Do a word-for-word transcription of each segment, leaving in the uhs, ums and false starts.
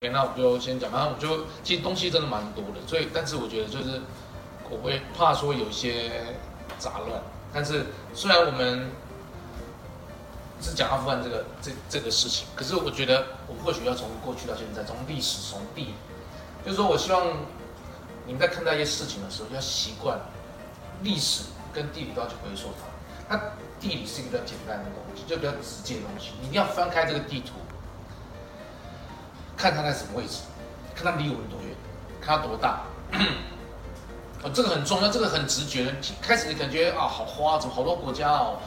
那我就先讲，然后我就其实东西真的蛮多的，所以但是我觉得就是我会怕说有些杂乱，但是虽然我们是讲阿富汗这个这这个事情，可是我觉得我们或许要从过去到现在，从历史从地理，就是说我希望你们在看待一些事情的时候要习惯历史跟地理都要去回溯它，它地理是一个比较简单的东西，就比较直接的东西，你一定要翻开这个地图。看它在什么位置，看它离我们多远，看它多大、哦，这个很重要，这个很直觉的。开始你感觉啊，好花，怎么好多国家哦，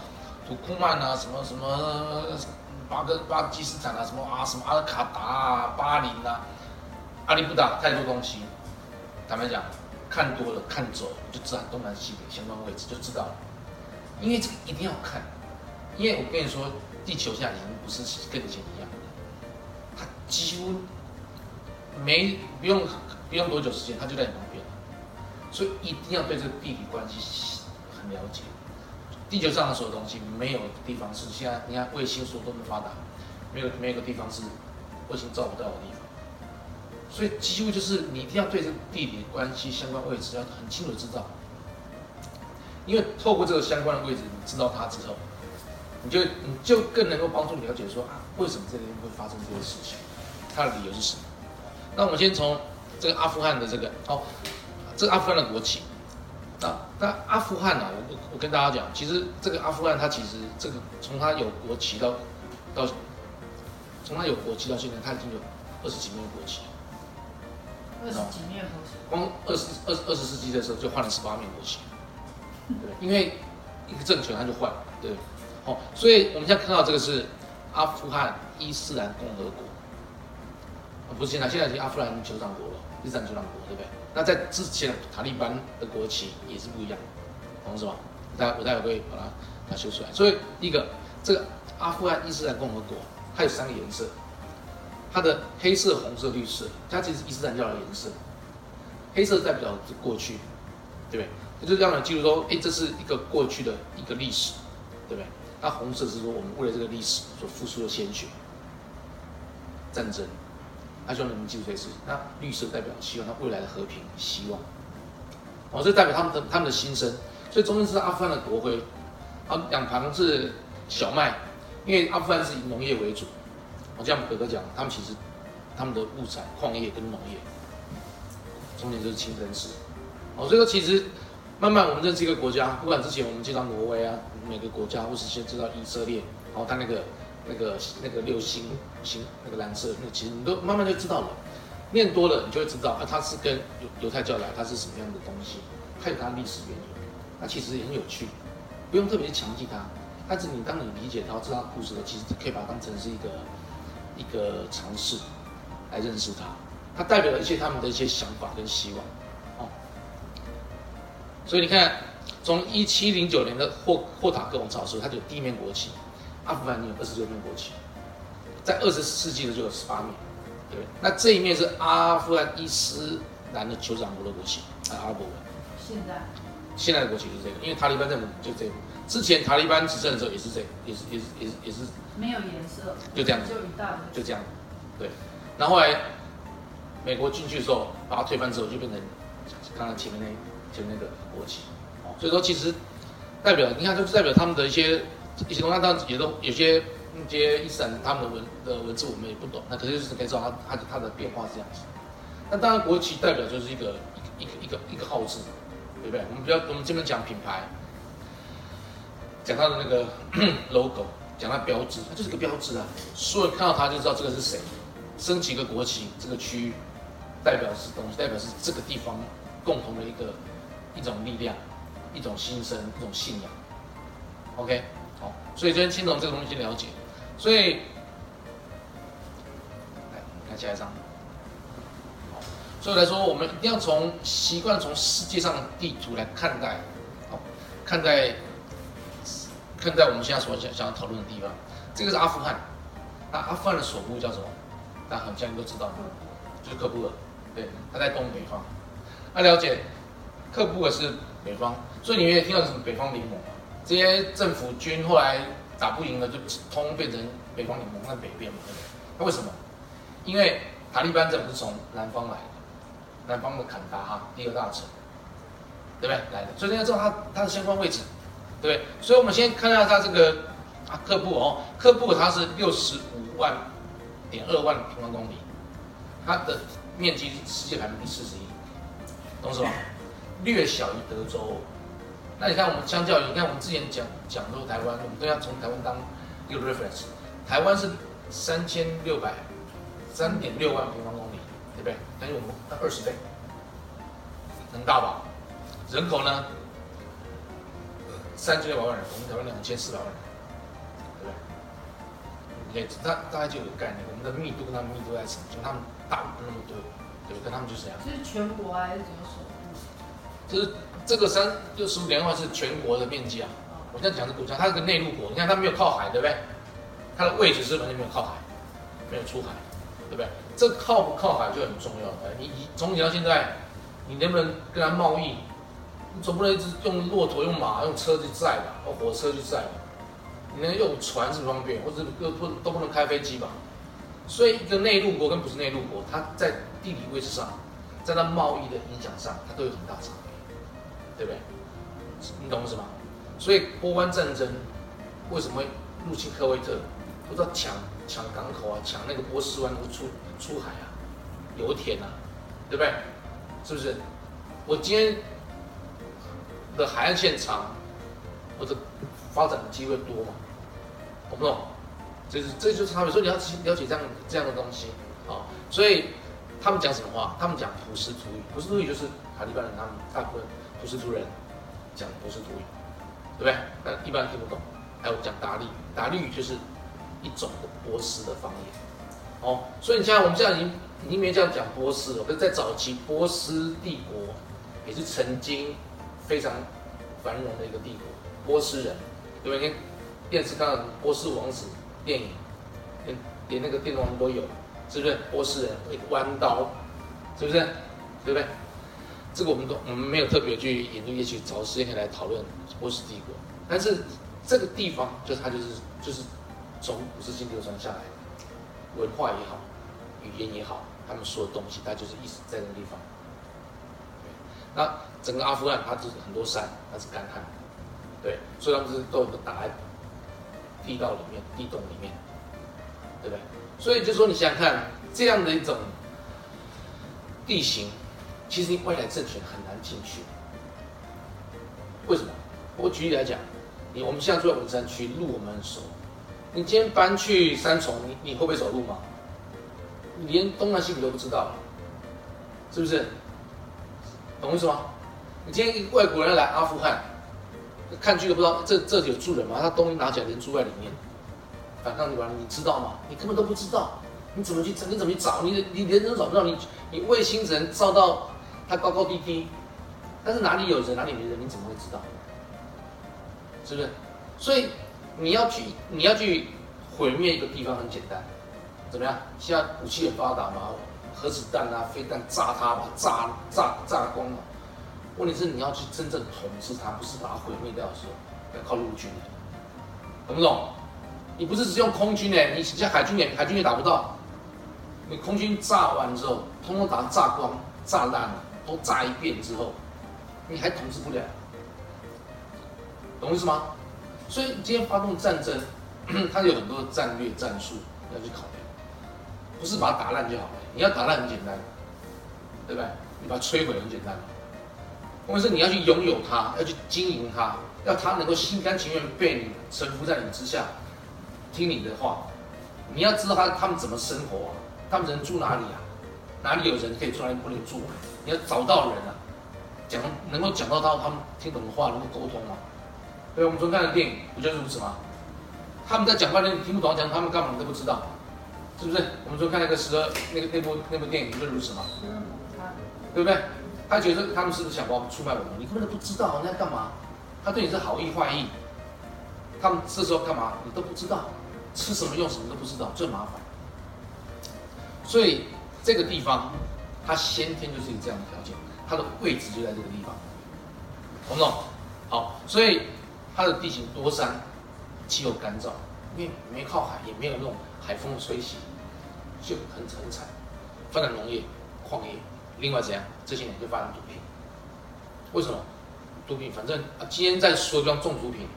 土库曼啊，什么什么巴格巴基斯坦啊，什么啊什么阿尔卡达啊，巴林啊，阿里不达，太多东西。坦白讲，看多了看走了，就知道东南西北相关位置就知道了，因为这个一定要看，因为我跟你说，地球现在已经不是跟以前一样。几乎没不用不用多久时间，它就在你旁边，所以一定要对这个地理关系很了解。地球上的所有东西，没有地方是现在你看卫星说多么发达，没有没有个地方是卫星照不到的地方。所以几乎就是你一定要对这个地理关系相关位置要很清楚知道，因为透过这个相关的位置，你知道它之后，你就你就更能够帮助你了解说啊，为什么这边会发生这些事情。它的理由是什么？那我们先从这个阿富汗的这个哦，这个阿富汗的国旗。那那阿富汗啊，我我跟大家讲，其实这个阿富汗它其实这个从它有国旗到到从它有国旗到现在，它已经有二十几面国旗。二十几面国旗？光二十二二十世纪的时候就换了十八面国旗，对，因为一个政权它就换了，对，哦，所以我们现在看到这个是阿富汗伊斯兰共和国。不是现在，现在已经阿富汗酋长国了，伊斯兰酋长国，对不对？那在之前塔利班的国旗也是不一样的，懂是吧？待我待会会把它把它修出来。所以第一个，这个阿富汗伊斯兰共和国，它有三个颜色，它的黑色、红色、绿色，它其实是伊斯兰教的颜色。黑色代表过去，对不对？它就让人记住说，哎，这是一个过去的一个历史，对不对？那红色是说我们为了这个历史所付出的鲜血、战争。他希望人民记住这事。那绿色代表希望他未来的和平、希望，哦，这代表他们的他们的心声。所以中间是阿富汗的国徽，啊，两旁是小麦，因为阿富汗是以农业为主。我这样哥哥讲，他们其实他们的物产、矿业跟农业，中间就是清真寺。哦，所以说其实慢慢我们认识一个国家，不管之前我们介绍挪威啊，每个国家，或是先知道以色列，然后他那个。那个那个六星星那个蓝色那个，其实你都慢慢就知道了，念多了你就会知道啊，它是跟犹犹太教来，它是什么样的东西，它有它历史原因，它其实也很有趣，不用特别去强记它，但是你当你理解到知道故事的，其实可以把它当成是一个一个尝试来认识它，它代表了一些他们的一些想法跟希望哦。所以你看，从一七零九年的霍霍塔克王朝的时候，它就有第一面国旗。阿富汗有二十六面国旗，在二十世纪的就有十八面，对不对？那这一面是阿富汗伊斯兰的酋长国的国旗，啊，阿拉伯文。现在，现在的国旗就是这个，因为塔利班政府就这个。之前塔利班执政的时候也是这个，也是也是也是也是没有颜色，就这样子，就一大就这样，对。然后后来美国进去的时候，把它推翻之后，就变成刚才前面那前面那个国旗。哦，所以说其实代表，你看，就是代表他们的一些。一些东西当然也都有些那些伊斯兰他们的文的文字我们也不懂，那可是就是可以知道它它它的变化是这样子。那当然国旗代表就是一个一个一个一个号字，对不对？我们不要我们这边讲品牌，讲它的那个logo， 讲它标志，它就是个标志啊。所有人看到它就知道这个是谁。升起一个国旗，这个区域代表是东西，代表是这个地方共同的一个一种力量、一种心声、一种信仰。OK。哦，所以今天先从这个东西了解，所以来看下一张。好，所以来说，我们一定要从习惯从世界上的地图来看待，好，看待看待我们现在所想想要讨论的地方。这个是阿富汗，那阿富汗的首都叫什么？大家很像你都知道，就是喀布尔，对，它在东北方。那了解，喀布尔是北方，所以你们也听到什么北方联盟。这些政府军后来打不赢了，就通变成北方联盟在北边嘛，对不对？那为什么？因为塔利班政府是从南方来的，南方的坎大哈第二大城，对不对？来的，所以要知道它它的相关位置，对不对？所以我们先看到它这个啊喀布哦，喀布它是六十五万点二万平方公里，它的面积世界排名第四十一，懂什么？略小于德州、哦。那你看我们相较于，你看我们之前讲讲说台湾，我们都要从台湾当一个 reference， 台湾是三千六百三点六万平方公里，对不对？但是我们二十倍，能大吧？人口呢，三千六百万人，我们台湾两千四百万人，对不对？也大大概就有概念，我们的密度跟他们密度在什么？就他们大不那么多，对不对？跟他们就是这样。这是全国还是怎么说？就是这个三六十五点万是全国的面积啊，我现在讲的国家，它是个内陆国，你看它没有靠海，对不对？它的位置是完全没有靠海，没有出海，对不对？这靠不靠海就很重要了。你从以前到现在，你能不能跟它贸易？你总不能一直用骆驼、用马、用车去载吧，或火车去载吧？你能用船是方便，或者又不都不能开飞机吧？所以一个内陆国跟不是内陆国，它在地理位置上，在它贸易的影响上，它都有很大差别。对不对？你懂我什么？所以波湾战争为什么会入侵科威特？不知道抢抢港口啊，抢那个波斯湾出出海啊，油田啊，对不对？是不是？我今天的海岸线长，我的发展的机会多嘛？懂不懂？这是这就是差别。所以你要了解这样这样的东西啊、哦。所以他们讲什么话？他们讲普什图语，普什图语就是塔利班人他们大部分。普什图人讲普什图语，对不对？但一般人听不懂。还有讲达利，达利语就是一种的波斯的方言。哦，所以你像我们现在已经已经没这样讲波斯了，可是在早期波斯帝国也是曾经非常繁荣的一个帝国。波斯人，对不对？你电视看到波斯王子电影，连连那个电视王都有，是不是？波斯人会弯刀，是不是？对不对？这个我们都我们没有特别去研究，也许找时间可以来讨论波斯帝国。但是这个地方就是它就是就是从古至今流传下来的，文化也好，语言也好，他们说的东西，它就是一直在那个地方。那整个阿富汗它就是很多山，它是干旱，对，所以他们是都打在地道里面、地洞里面，对不对？所以就说你想想看，这样的一种地形。其实外来政权很难进去，为什么？我举例来讲，你我们现在住在文山区，路我们很熟。你今天搬去三重，你你会不会走路吗？你连东南西北都不知道，是不是？懂我意思吗？你今天外国人来阿富汗，看剧都不知道这这里有住人吗？他东西拿起来人住在里面，反抗你吧，你知道吗？你根本都不知道，你怎么去你怎么去找？你你人都找不到，你你卫星只能照到。它高高低低，但是哪里有人哪里没人，你怎么会知道？是不是？所以你要去你要去毁灭一个地方很简单，怎么样？现在武器很发达嘛，核子弹啊、飞弹炸它嘛，炸炸炸光嘛。问题是你要去真正统治它，不是把它毁灭掉的时候，要靠陆军的，懂不懂？你不是只用空军哎、欸，你现在海军也海军也打不到，你空军炸完之后，通通打炸光、炸烂了。都炸一遍之后，你还统治不了，懂意思吗？所以今天发动战争，它有很多战略战术要去考量，不是把它打烂就好了。你要打烂很简单，对不对？你把它摧毁很简单，或者是你要去拥有它，要去经营它，要它能够心甘情愿被你臣服在你之下，听你的话。你要知道他他们怎么生活、啊，他们人住哪里啊？哪里有人可以住，哪里不能住、啊？你要找到人啊，讲能够讲到他们听懂的话，能够沟通嘛？对，我们昨天看的电影不就是如此吗？他们在讲半天，你听不懂，讲他们干嘛你都不知道，是不是？我们昨天看那个十二那个那部那部电影不就是如此吗？对不对？他觉得他们是不是想把我们出卖我们？你根本都不知道人家干嘛，他对你是好意坏意，他们这时候干嘛你都不知道，吃什么用什么都不知道，最麻烦。所以这个地方。它先天就是有这样的条件，它的位置就在这个地方，懂不懂？好，所以它的地形多山，气候干燥，因为没靠海，也没有那种海风吹袭，就很很惨。发展农业、矿业，另外怎样？这些人就发展毒品。为什么？毒品反正啊，今天在所有地方种毒品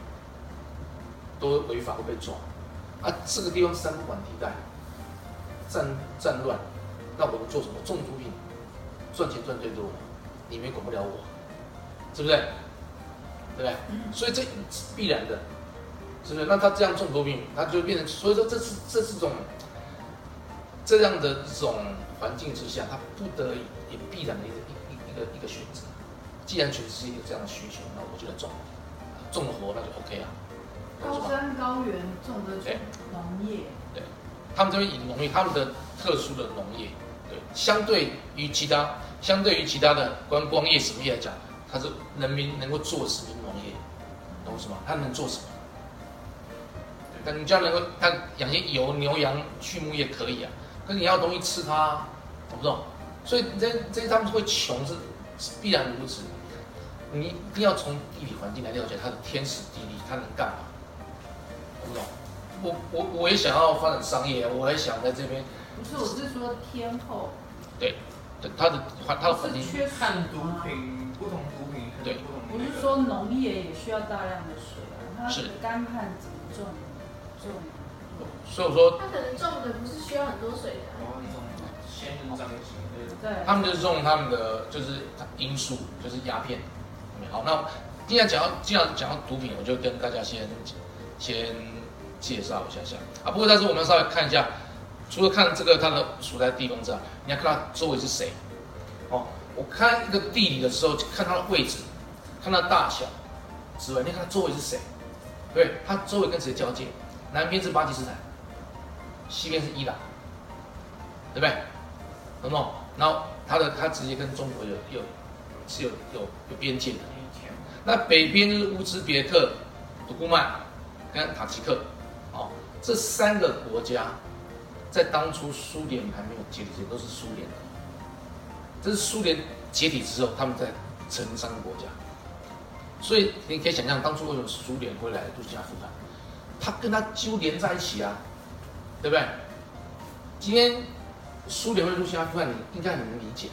都违法会被抓，啊，这个地方三不管地带，战战乱，那我们做什么？种毒品，赚钱赚最多，你们也管不了我，是不是？对不对？所以这必然的，是不是？那他这样种毒品，他就变成，所以说这是这是种这样的一种环境之下，他不得已也必然的一个一一个一个选择。既然全世界有这样的需求，那我就来种，种活那就 OK 啊。高山高原种的农业，对，他们这边以农业，他们的特殊的农业，对，相对于其他相对于其他的观光业什么业来讲，它是人民能够做什么农业，懂什么？他能做什么？但你只要能够，他养些油、牛羊、畜牧业可以啊，可是你要东西吃它，懂不懂？所以这这他们会穷是必然如此。你一定要从地理环境来了解它的天时地利，它能干嘛？懂不懂？我我我也想要发展商业，我也想在这边。不是，我是说天候。对，对，它的环它的环境。是缺看毒品，不同毒品对。不是说农业也需要大量的水啊，它的干旱怎么种？所以我说，他可能种的不是需要很多水的、啊。对。他们就是种他们的就是罂粟，就是鸦片。好，那既然讲到既然讲到毒品，我就跟大家先先介绍一下下啊。不过但是我们要稍微看一下，除了看这个它的所在地方之外，你要看它周围是谁。哦，我看一个地理的时候，看它的位置，看它的大小之外，你看它周围是谁，对，它周围跟谁交界。南边是巴基斯坦，西边是伊朗，对不对？懂不懂？然后它的它直接跟中国有有是有有有边界的。那北边就是乌兹别克、土库曼跟塔吉克，哦，这三个国家在当初苏联还没有解体前都是苏联的，这是苏联解体之后他们在成三个国家，所以你可以想象当初为什么苏联会来入侵阿富汗。他跟他几乎连在一起啊，对不对？今天苏联会入侵阿富汗，你应该很能理解。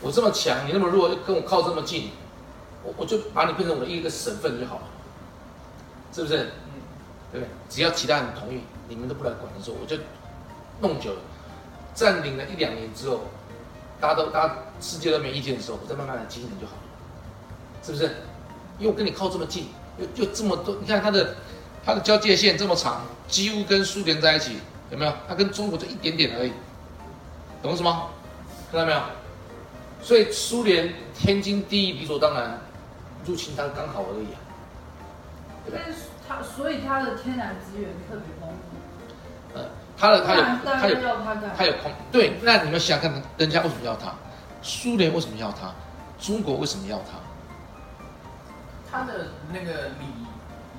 我这么强，你那么弱，跟我靠这么近，我我就把你变成我的一个省份就好了，是不是？嗯，对不对？只要其他人同意，你们都不来管的时候，我就弄久了，占领了一两年之后，大家都大家世界都没意见的时候，我再慢慢的激你就好了，是不是？因为我跟你靠这么近。就这么多，你看它的它的交界线这么长，几乎跟苏联在一起，有没有？它跟中国就一点点而已，懂什么？看到没有？所以苏联天经地义理所当然入侵它刚好而已啊，对吧？它所以它的天然资源特别丰富。呃，它的它有它有它有空，对，那你们想想看，人家为什么要它？苏联为什么要它？中国为什么要它？他的那个锂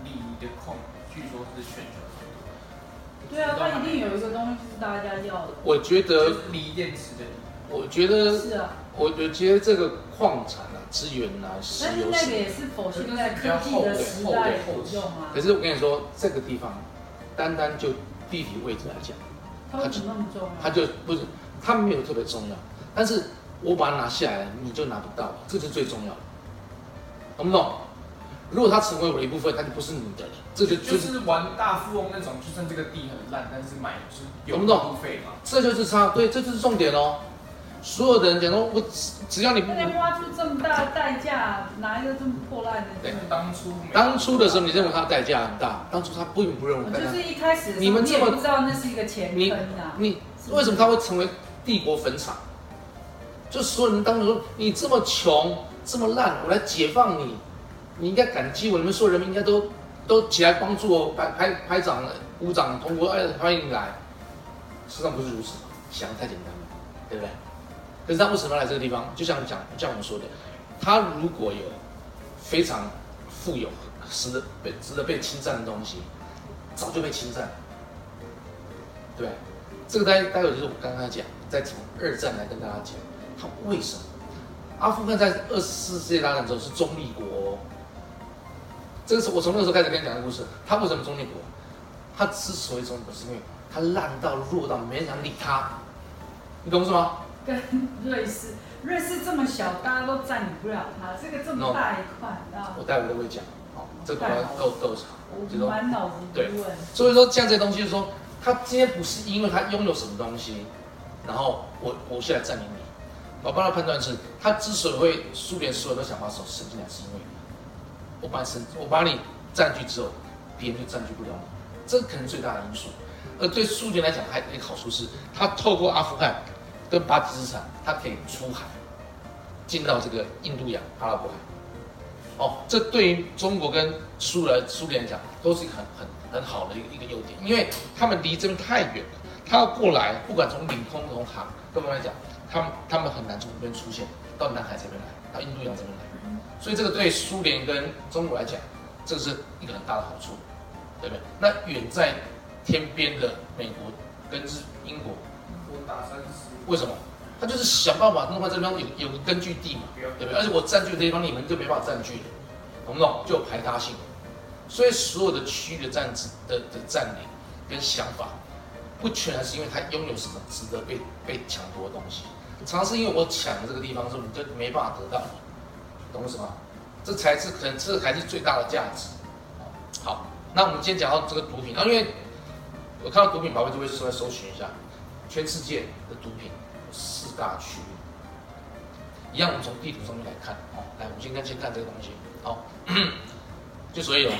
锂的矿，据说是全球最多。对啊，他一定有一个东西是大家要的。我觉得锂电池的，我觉得是啊，我我觉得这个矿产啊、资源啊、石油，但是那个也是否现在科技的时代有用啊。可是我跟你说，这个地方单单就地理位置来讲，它就那么重要，它就不是它没有特别重要，但是我把它拿下来，你就拿不到，这是最重要的，懂不懂？如果它成为我的一部分，它就不是你的了。这就、就是、就是玩大富翁那种，就算这个地很烂，但是买就是有路费嘛。这就是差，对，这就是重点哦。所有的人讲说，我只要你不花出这么大的代价，拿一个这么破烂的，对，当初当初的时候，你认为它代价很大，当初他并不认为代价。就是一开始你们这么知道那是一个前坑啊。你, 你为什么它会成为帝国坟场？就所有人当初说你这么穷，这么烂，我来解放你。你应该感激我，你们所有人民应该都都起来帮助我，拍拍拍掌、鼓掌，同国哎欢迎你来。事实上不是如此，想的太简单了，对不对？可是他为什么要来这个地方？就像讲，像我们说的，他如果有非常富有、值得被值得被侵占的东西，早就被侵占了，对不对？这个待待会就是我刚刚讲，再从二战来跟大家讲，他为什么阿富汗在二次世界大战之后是中立国、哦。这是我从那个时候开始跟你讲的故事。他为什么中立国？他之所以中立国，是因为他烂到弱到没人理他，你懂什么？跟瑞士，瑞士这么小，大家都占领不了它，这个这么大一块，啊、我待会都会讲，好、哦，这个够够长，我满脑子对，所以说像这些东西，就是说他今天不是因为他拥有什么东西，然后我我现在占领你。老爸的判断是，他之所以会苏联所有人都想把手伸进来，是因为我把伸，我把你占据之后，别人就占据不了你，这可能最大的因素。而对苏联来讲，还有一个好处是，他透过阿富汗跟巴基斯坦，他可以出海，进到这个印度洋、阿拉伯海。哦，这对于中国跟苏联、苏联来讲，都是一个很很很好的一个一个优点，因为他们离这边太远了，他要过来，不管从领空、从航，各方面讲。他们他们很难从这边出现，到南海这边来，到印度洋这边来，所以这个对苏联跟中国来讲，这是一个很大的好处，对不对？那远在天边的美国跟英国，为什么？他就是想办法弄到这地方有有个根据地嘛，对不对？而且我占据的地方你们就没办法占据了，懂不懂？就有排他性，所以所有的区域的占的的占领跟想法，不全然是因为他拥有什么值得被被抢夺的东西。常是因为我抢了这个地方之后，你就没办法得到，懂什么？这才是可能，这才是最大的价值。好，那我们今天讲到这个毒品，啊，因为我看到毒品，宝贝就会出来搜寻一下，全世界的毒品有四大区域。一样，我们从地图上面来看，哦，来，我们先看先看这个东西，好，就所以有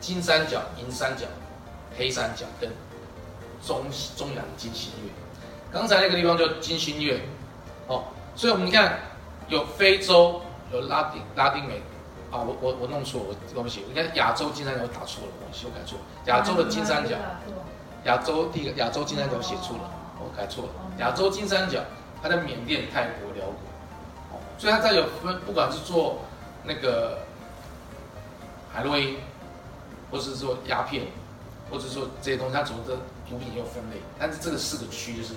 金三角、银三角、黑三角跟中中亚的金星月。刚才那个地方叫金星月。哦，所以我们看有非洲，有拉丁拉丁美啊，我我我弄错，我对不起，你看亚洲金三角打错了，我修改错了，亚洲的金三角，亚洲第一个亚洲金三角写错了，我改错了，亚洲金三角，它在缅甸、泰国、辽国，哦，所以它在有分，不管是做那个海洛因，或是做鸦片，或者说这些东西，它主要的毒品也有分类，但是这个四个区就是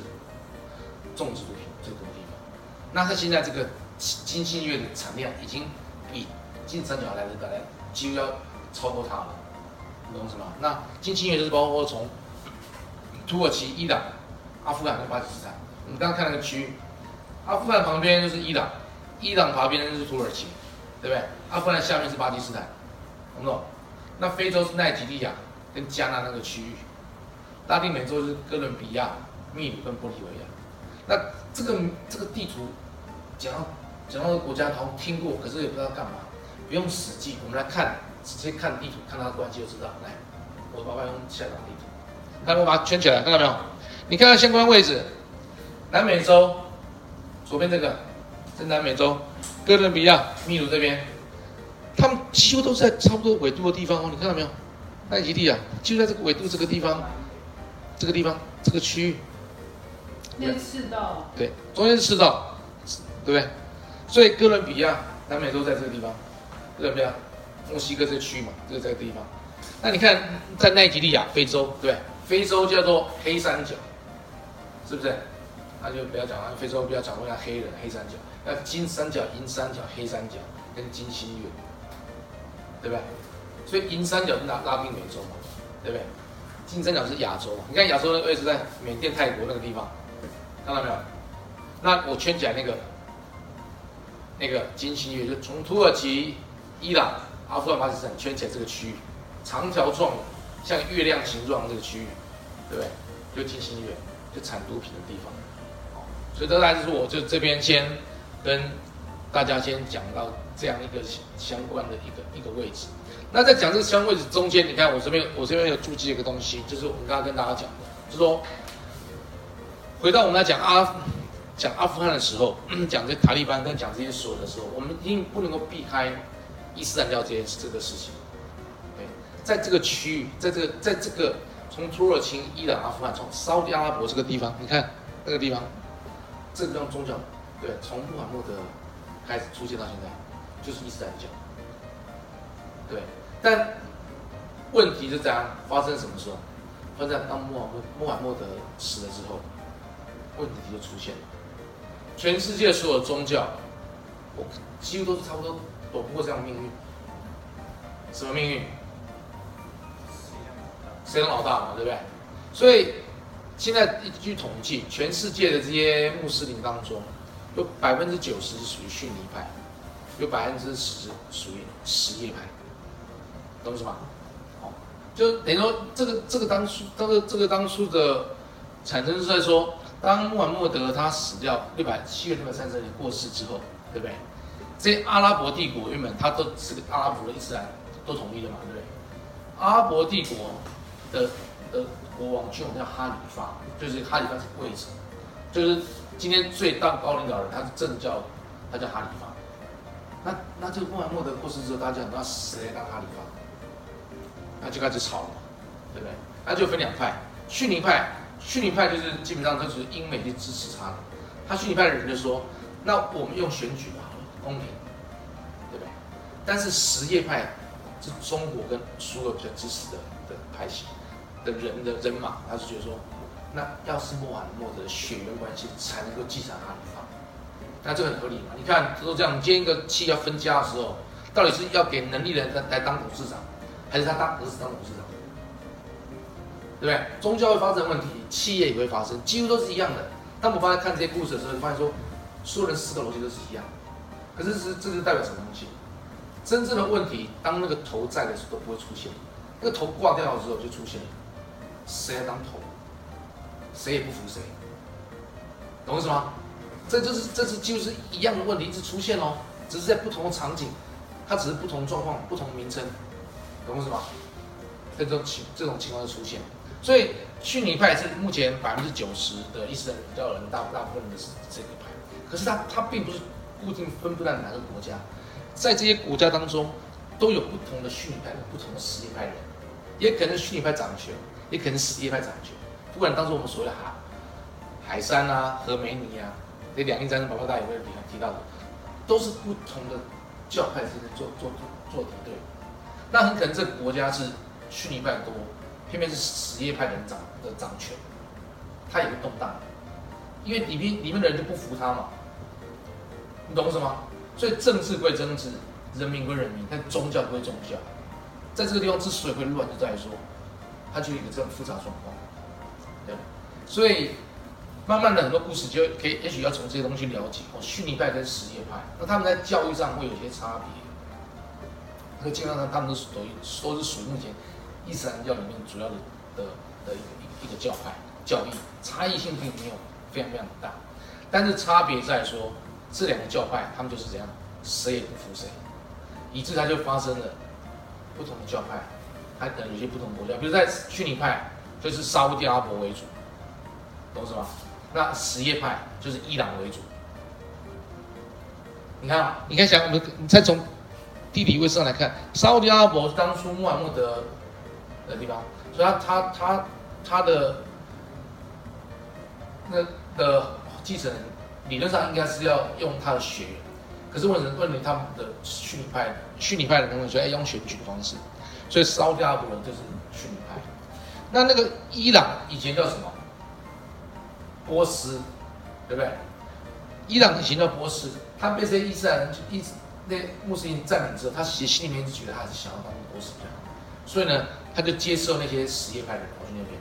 种植毒品最多的地方。那它现在这个金星月的产量已经比金三角来的来几乎要超过它了，你懂什么？那金星月就是包括从土耳其、伊朗、阿富汗跟巴基斯坦。你刚刚看那个区域，阿富汗旁边就是伊朗，伊朗旁边就是土耳其，对不对？阿富汗下面是巴基斯坦，懂不懂？那非洲是奈及利亚跟加纳那个区域，拉丁美洲是哥伦比亚、秘鲁跟玻利维亚。那这个这个地图讲到讲到的国家好像听过，可是也不知道干嘛。不用史记，我们来看，直接看地图，看它的关系就知道。来，我爸爸用下载地图，看我把它圈起来，看到没有？你看到相关位置，南美洲左边这个在南美洲，哥伦比亚、秘鲁这边，他们几乎都是在差不多纬度的地方哦。你看到没有？奈及利亚就在这个纬度这个地方，这个地方这个区域。那赤道，对，中间是赤道，对不对？所以哥伦比亚、南美洲在这个地方，哥伦比亚、墨西哥这个区域嘛，就在这个地方。那你看，在奈及利亚、非洲，对不对？非洲叫做黑三角，是不是？那就不要讲了，非洲不要讲，叫黑人黑三角，要金三角、银三角、黑三角跟金星月，对不对？所以银三角是拉拉丁美洲嘛，对不对？金三角是亚洲嘛，你看亚洲那个位置在缅甸、泰国那个地方。看到没有？那我圈起来那个，那个金星月就从土耳其、伊朗、阿富汗、巴基斯坦圈起来这个区域，长条状的，像月亮形状的这个区域，对不对？就金星月，就产毒品的地方。所以这大概就是我就这边先跟大家先讲到这样一个相关的一个一个位置。那在讲这个相关位置中间，你看我这边我这边有注记一个东西，就是我们刚刚跟大家讲的，就是说。回到我们来讲阿讲阿富汗的时候，讲这塔利班跟讲这些所有的时候，我们一定不能够避开伊斯兰教这件这个事情。对，在这个区域，在这个在这个从土耳其、伊朗、阿富汗，从沙特阿拉伯这个地方，你看那个地方，这个地方宗教，对，从穆罕默德开始出现到现在，就是伊斯兰教。对，但问题是怎样发生？什么时候？发生当穆罕穆罕默德死了之后。问题就出现了，全世界所有宗教，我几乎都是差不多躲不过这样的命运。什么命运？谁当老大嘛，对不对？所以现在据统计，全世界的这些穆斯林当中，有百分之九十是属于逊尼派，有百分之十属于什叶派，懂什么？哦，就等于说这个这个当初，这个这个当初的产生是在说，当穆罕默德他死掉六百七月六百三十年过世之后，对不对？这阿拉伯帝国原本它都是阿拉伯的伊斯兰都统一的嘛，对不对？阿拉伯帝国的的国王就我们叫哈里发，就是哈里发是位置，就是今天最当高领导人，他是政教，他叫哈里发。那那这个穆罕默德过世之后，大家讲那谁来当哈里发？那就开始吵了嘛，对不对？那就分两派，逊尼派，逊尼派就是基本上他就是英美去支持他的，他逊尼派的人就说，那我们用选举吧。公平，对不对？但是什叶派是中国跟苏俄比较支持的的派系的人的人马，他是觉得说，那要是穆罕默德的血缘关系才能够继承哈里发，那这很合理嘛？你看都这样，你今天一个企业要分家的时候，到底是要给能力的人来当董事长，还是他当儿子当董事长？对不对？宗教会发生问题，企业也会发生，几乎都是一样的。当我们看这些故事的时候，发现说，所有人思考逻辑都是一样的。可是这这就代表什么东西？真正的问题，当那个头在的时候都不会出现，那个头挂掉的时候就出现了，谁来当头？谁也不服谁，懂意思吗？这就是这是就是一样的问题一直出现哦，只是在不同的场景，它只是不同状况、不同名称，懂意思吗？这种情这种情况就出现，所以逊尼派是目前百分之九十的伊斯兰教人大大部分的这个派，可是它它并不是固定分布在哪个国家，在这些国家当中，都有不同的逊尼派跟不同的什叶派人，也可能逊尼派掌权，也可能什叶派掌权。不管当时我们所谓的哈海山啊、和梅尼啊，这两印战争报告大家有没有提到的，都是不同的教派之间做做做敌对。那很可能这个国家是逊尼派多，偏偏是什叶派人掌的掌权，它也会动荡，因为里面里面的人就不服他嘛。你懂什么？所以政治归政治，人民归人民，但宗教归宗教。在这个地方之所以会乱，就在于说，它就有一个这样复杂状况，对。所以慢慢的很多故事就可以，也许要从这些东西了解哦，逊尼派跟什叶派，那他们在教育上会有些差别，所以基本上他们都属于都是属于目前伊斯兰教里面主要的的的一个一个教派教义，差异性并没有非常非常的大，但是差别在说。这两个教派，他们就是这样，谁也不服谁，以致他就发生了不同的教派，还可能有些不同国家，比如在逊尼派就是沙烏地阿拉伯为主，懂什么？那什叶派就是伊朗为主。你看，你看想我们，你再从地理位置上来看，沙烏地阿拉伯是当初穆罕默德的地方，所以他他他他的那的继承人。理论上应该是要用他的血缘，可是问人问你他们的逊尼派，逊尼派的人会说，哎，用选举的方式，所以沙烏地阿拉伯人就是逊尼派。那那个伊朗以前叫什么？波斯，对不对？伊朗以前叫波斯，他被这些伊斯兰人、伊那穆斯林占领之后，他其实心里面就觉得他是想要当波斯比较好，所以呢，他就接受那些什叶派的人跑去那边，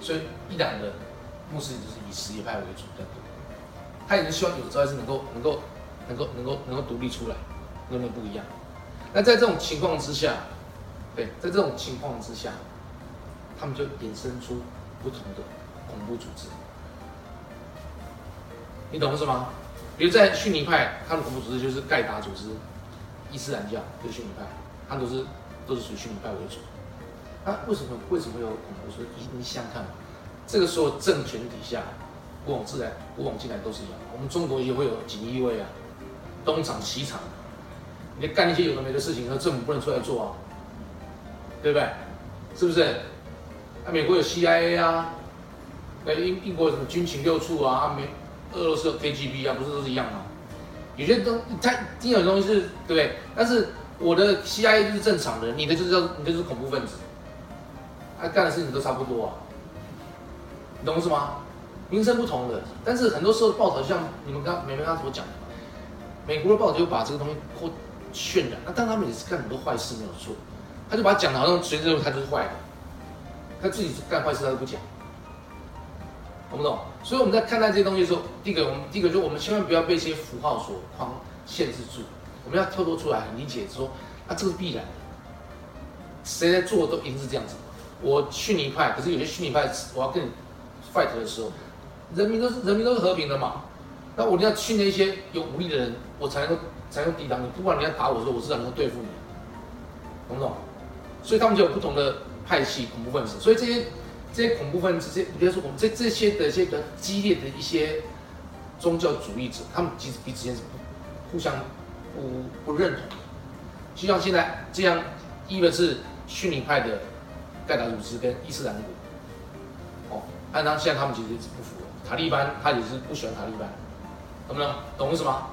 所以伊朗的穆斯林就是以什叶派为主的。他也是希望有朝一日能够能够能够能够能够独立出来，跟你不一样。那在这种情况之下，对，在这种情况之下，他们就衍生出不同的恐怖组织。你懂是吗？比如在逊尼派，他的恐怖组织就是盖达组织，伊斯兰教就是逊尼派，他都是都是属于逊尼派为主。那为什么为什么有恐怖组织？你想想看，这个时候政权底下。古往自来，古往今来都是一样。我们中国也会有锦衣卫啊，东厂西厂，你干一些有的没的事情，那政府不能出来做啊，对不对？是不是？啊，美国有 C I A 啊，那英英国有什么军情六处啊，啊美俄罗斯有 K G B 啊，不是都是一样吗？有些东它一定有东西是，对不对？但是我的 C I A 就是正常的，你的就是叫你的就是恐怖分子，他、啊、干的事情都差不多啊，你懂是吗？名称不同的，但是很多时候报道就像你们刚美美刚所讲的，美国的报道就把这个东西扩渲染，那但他们也是干很多坏事没有做，他就把它讲的好像谁认为他就是坏的，他自己干坏事他都不讲，懂不懂？所以我们在看待这些东西的时候，第一个我们第一个就是我们千万不要被一些符号所框限制住，我们要跳脱出来，理解说啊，这是必然的，谁在做都一定是这样子。我逊尼派，可是有些逊尼派，我要跟你 fight 的时候，人民都是人民都是和平的嘛，那我一定要训练一些有武力的人，我才能够才能抵挡你。不管你要打我的时候，我至少能够对付你，懂不懂？所以他们就有不同的派系恐怖分子，所以这些。这些恐怖分子，这些比如说我们这这些的一些比较激烈的一些宗教主义者，他们其实彼此间是互相不不认同的。就像现在这样，一个是逊尼派的盖达组织跟伊斯兰国，哦，按照现在他们其实是不符的。塔利班他也是不喜欢塔利班，懂不懂？懂意思吗？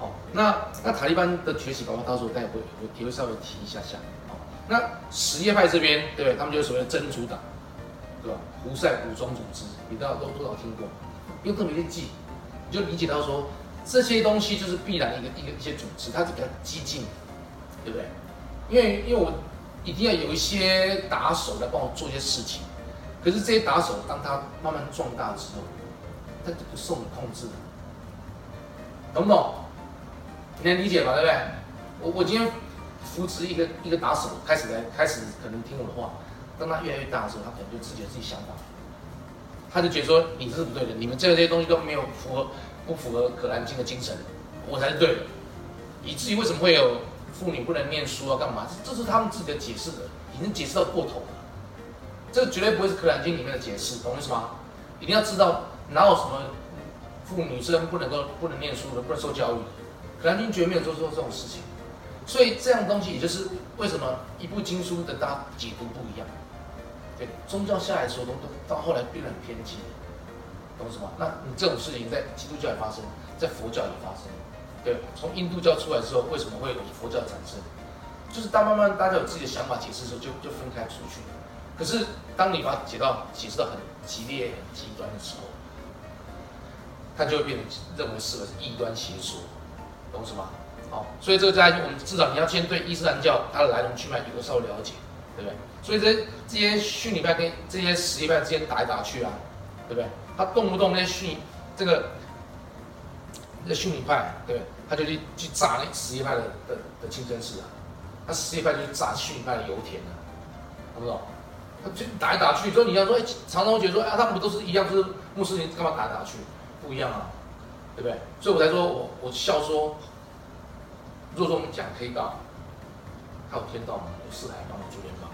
哦，那那塔利班的崛起，搞不好到时候大家会也会稍微提一下下。哦，那什叶派这边，对不对？他们就是所谓的真主党。对吧？胡塞武装组织，你大家都多少听过，不用特别去记，你就理解到说这些东西就是必然的一个一个一些组织，它是比较激进，对不对？因为因为我一定要有一些打手来帮我做一些事情，可是这些打手当他慢慢壮大之后，他就不受你控制了，懂不懂？你能理解吧？对不对？我我今天扶持一个一个打手，开始来开始可能听我的话。当他越来越大的时候，他可能就自己有自己想法，他就觉得说你这是不对的，你们这些东西都没有符合，不符合《可兰经》的精神，我才是对的。以至于为什么会有妇女不能念书啊，干嘛？这是他们自己的解释的，已经解释到过头了。这绝对不会是《可兰经》里面的解释，懂我意思吗？一定要知道哪有什么妇女生不能够不能念书的，不能受教育，《可兰经》绝对没有做出这种事情。所以这样的东西，也就是为什么一部经书的大家解读不一样。对宗教下来的时候，都到后来变得很偏激，懂什么？那你这种事情在基督教也发生，在佛教也发生。对，从印度教出来之后，为什么会有佛教产生？就是大慢慢大家有自己的想法解释的时候，就就分开出去。可是当你把它解到解释到很激烈、很极端的时候，它就会变成认为是个异端邪说，懂什么？好，所以这个在我们至少你要先对伊斯兰教它的来龙去脉有个稍微了解。对不对？所以这这些逊尼派跟这些什叶派之间打来打去啊，对不对？他动不动那逊这个那逊尼派，对不对？他就去去炸那什叶派的的的清真寺啊，那什叶派就去炸逊尼派的油田啊，懂不懂？他就打来打去，所以你要说，哎，常常会觉得说，啊，他们不都是一样，就是穆斯林干嘛打来打去？不一样啊，对不对？所以我才说我我笑说，若说我们讲黑道。还有天道盟、有四海帮、有九联帮，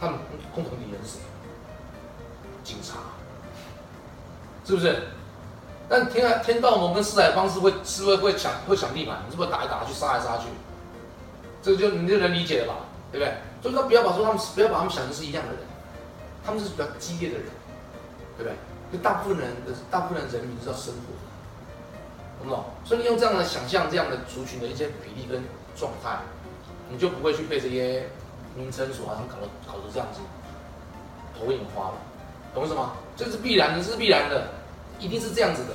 他们共同敌人是谁？警察，是不是？但天海天道盟跟四海帮是会是会会抢会抢地盘，是不是打来打去、杀来杀去？这个就你就能理解了吧？对不对？所以他不要把说他们不要把他们想成是一样的人，他们是比较激烈的人，对不对？就大部分人的大部分人民是要生活，懂不懂？所以你用这样的想象、这样的族群的一些比例跟状态。你就不会去被这些名称所好像搞得搞得这样子头眼花了，懂什么？这是必然的，这是必然的，一定是这样子的，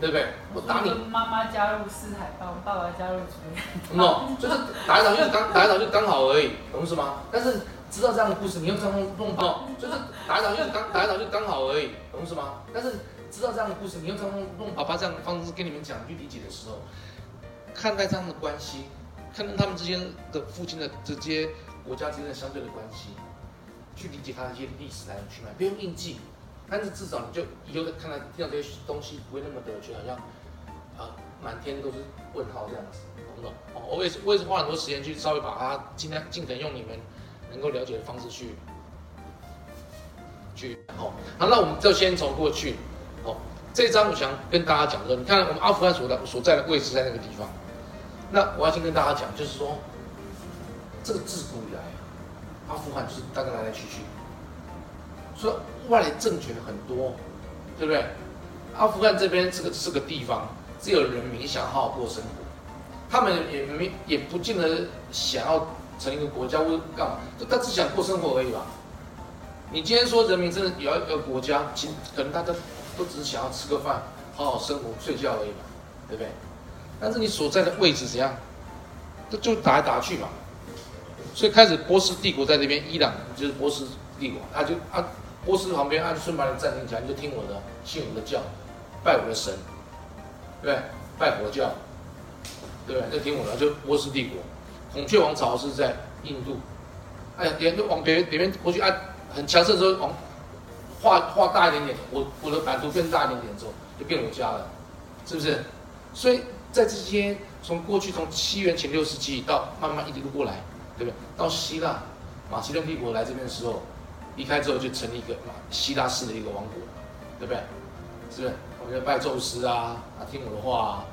对不对？我打你，妈妈加入四海帮，爸爸加入主流，no， 就是打一打就刚打一打就刚好而已，懂什么？但是知道这样的故事，你用这样弄到，就是打一打就刚打一打就刚好而已，懂什么？但是知道这样的故事，你用这样弄爸爸这样的方式跟你们讲去理解的时候，看待这样的关系。看到他们之间的父亲的这些国家之间的相对的关系，去理解他的一些历史来龙去脉，不用硬记，但是至少你就以后在看到听到这些东西，不会那么的觉得好像啊满天都是问号这样子，懂不懂？哦，我也是，我也是花很多时间去稍微把它尽量尽可能用你们能够了解的方式去去哦。好，那我们就先从过去哦这张，我想跟大家讲说，你看我们阿富汗所的所在的位置在那个地方。那我要先跟大家讲，就是说，这个自古以来，阿富汗就是大概来来去去，所以外来政权很多，对不对？阿富汗这边这个这个地方，只有人民想好好过生活，他们也没也不见得想要成一个国家或者干嘛，就他只想过生活而已吧。你今天说人民真的有一个国家，其实可能大家都只是想要吃个饭，好好生活、睡觉而已嘛，对不对？但是你所在的位置怎样，就就打来打去嘛。所以开始波斯帝国在这边，伊朗就是波斯帝国，他就啊波斯旁边按顺把你暂停起来，你就听我的，信我的教，拜我的神，对不对？拜佛教，对不对？就听我的，就波斯帝国。孔雀王朝是在印度，哎，沿着往北北边过去，啊，很强盛之后，往画画大一点点，我我的版图变大一点点之后，就变我家了，是不是？所以在这些从过去从西元前六世纪到慢慢一路过来，对不对？到希腊，马其顿帝国来这边的时候。离开之后就成立一个希腊式的一个王国，对不对？是不是？我们就拜宙斯啊，啊听我的话啊，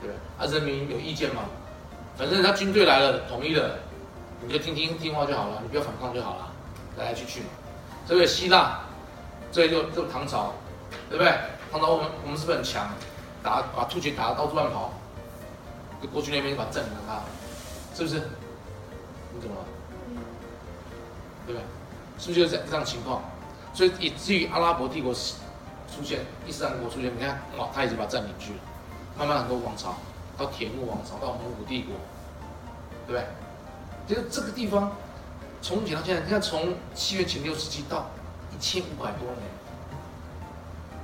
对不对？啊人民有意见嘛？反正他军队来了，统一了，你就听听听话就好了，你不要反抗就好了，来来去去嘛，对不对？希腊，这就就唐朝，对不对？唐朝我们我们是不是很强？打把突厥打到处乱跑，就过去那边把阵拿他，是不是？你怎么了？对不对？是不是就是这样情况？所以以至于阿拉伯帝国出现，伊斯兰国出现，你看哇，他已经把占领据了。慢慢很多王朝，到铁木王朝，到蒙古帝国，对不对？就是这个地方，从以前到现在，你看从西元前六世纪到一千五百多年，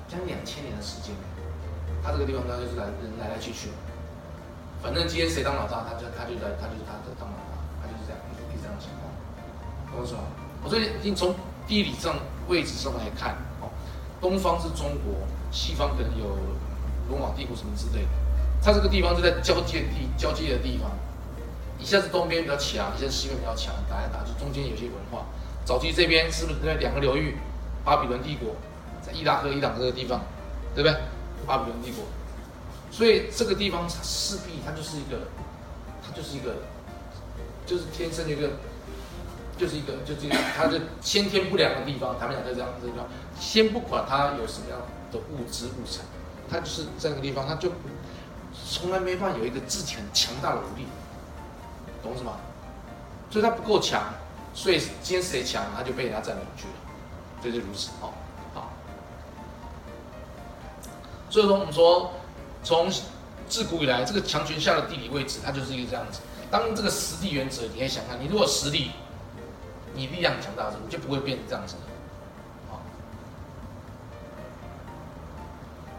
将近两千年的时间，他这个地方他就是来人来来去去，反正今天谁当老大，他就他就来他就他就当老大，他就是这样一直这样情况，懂我意思吗？所以已经从地理上位置上来看，哦，东方是中国，西方可能有罗马帝国什么之类的。它这个地方就在交界地交界的地方，一下子东边比较强，一下子西边比较强，打来打去，中间有些文化。早期这边是不是在两个流域？巴比伦帝国在伊拉克、伊朗这个地方，对不对？巴比伦帝国，所以这个地方它势必它就是一个，它就是一个，就是天生的一个。就是一个，就是它就先天不良的地方，他们讲在这样这地方，先不管它有什么样的物质物产，它就是这个地方，它就从来没办法有一个自己很强大的武力，懂什么？所以它不够强，所以今天谁强，它就被人家占领去了，这就如此哦。好，所以说我们说，从自古以来，这个强权下的地理位置，它就是一个这样子。当这个实力原则，你可以想看，你如果实力。你力量强大的时候，你就不会变成这样子的。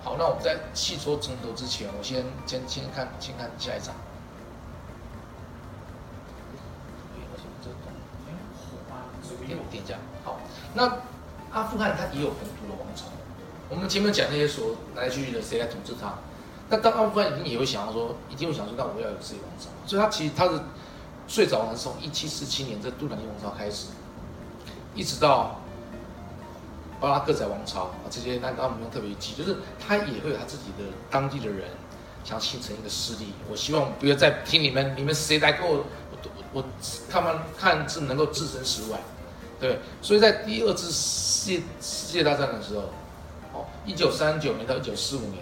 好，那我们在细说从头之前，我先先先看先看下一章。给我点一下。好，那阿富汗它也有本土的王朝。我们前面讲那些所来去的谁来统治它？那当阿富汗一定也会想要说，一定会想说，那我要有自己的王朝。所以它其实它的。最早是从一七四七年这杜兰伊王朝开始，一直到巴拉克宰王朝啊，这些那刚刚我们特别记，就是他也会有他自己的当地的人想形成一个势力。我希望不要再听你们，你们谁来跟我，我我看完看是能够置身事外，对。所以在第二次世界世界大战的时候，哦，一九三九年到一九四五年，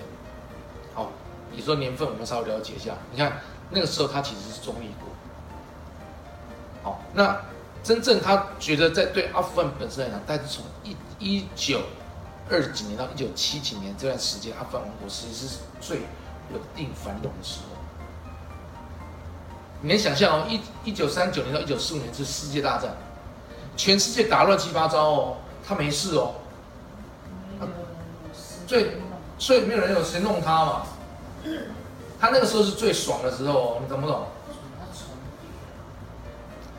好、哦，你说年份我们稍微了解一下。你看那个时候他其实是中立国。好，那真正他觉得在对阿富汗本身来讲，但是从一一九二几年到一九七几年这段时间，阿富汗王国其实是最有定繁荣的时候。你能想象哦，一一九三九年到一九四五年是世界大战，全世界打乱七八糟哦，他没事哦，所以所以没有人有谁弄他嘛，他那个时候是最爽的时候哦，你懂不懂？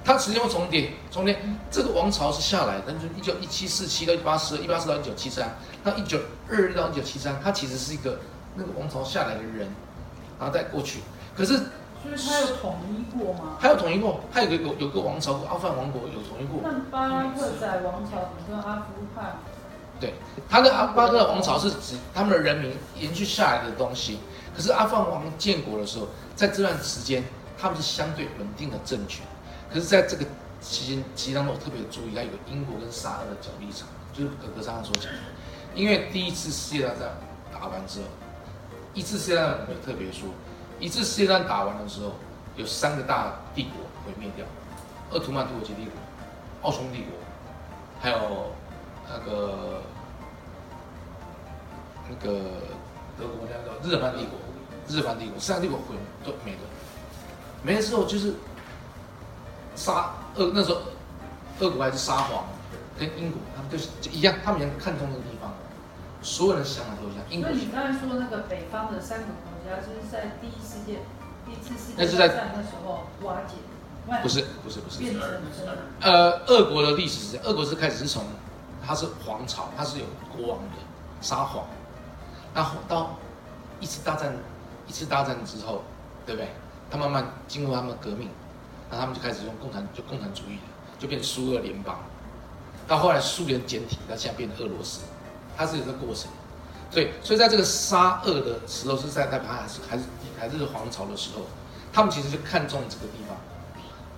它时间会重叠，重叠。这个王朝是下来的，但是一九一七四七到一八四二，一八四到一九七三，到一九二二到一九七三，它其实是一个那个王朝下来的人，然后再过去。可是，所以它有统一过吗？它有统一过，它有个有有个王朝，阿富汗王国有统一过。那巴拉克宰王朝跟阿富汗，对，它的阿巴拉克王朝是指他们的人民延续下来的东西。可是阿富汗王建国的时候，在这段时间，他们是相对稳定的政权。可是，在这个期间期当中，我特别注意，它有个英国跟沙俄的角力场，就是葛格上所讲的。因为第一次世界大战打完之后，一次世界大战我也特别说，一次世界大战打完的时候，有三个大帝国毁灭掉：鄂图曼土耳其帝国、奥匈帝国，还有那个那个德国那个日耳曼帝国。日耳曼帝国三个帝国毁都没了，没了之后就是。沙俄那时候，俄国还是沙皇，跟英国他们就是一样，他们也看中这个地方，所有人想法都一样。英国所以你刚才说那个北方的三个国家，就是在第一世界、第一次世界大战的时候瓦解。不是不是不是，呃，俄国的历史是这样，俄国是开始是从它是皇朝，它是有国王的，沙皇，然后到一次大战，一次大战之后，对不对？他慢慢经过他们革命，然后他们就开始用共产就共产主义了，就变苏俄联邦，到后来苏联解体，到现在变成俄罗斯，它是有这个过程。对，所以在这个沙俄的时候是在在还是还是还是皇朝的时候，他们其实就看中这个地方。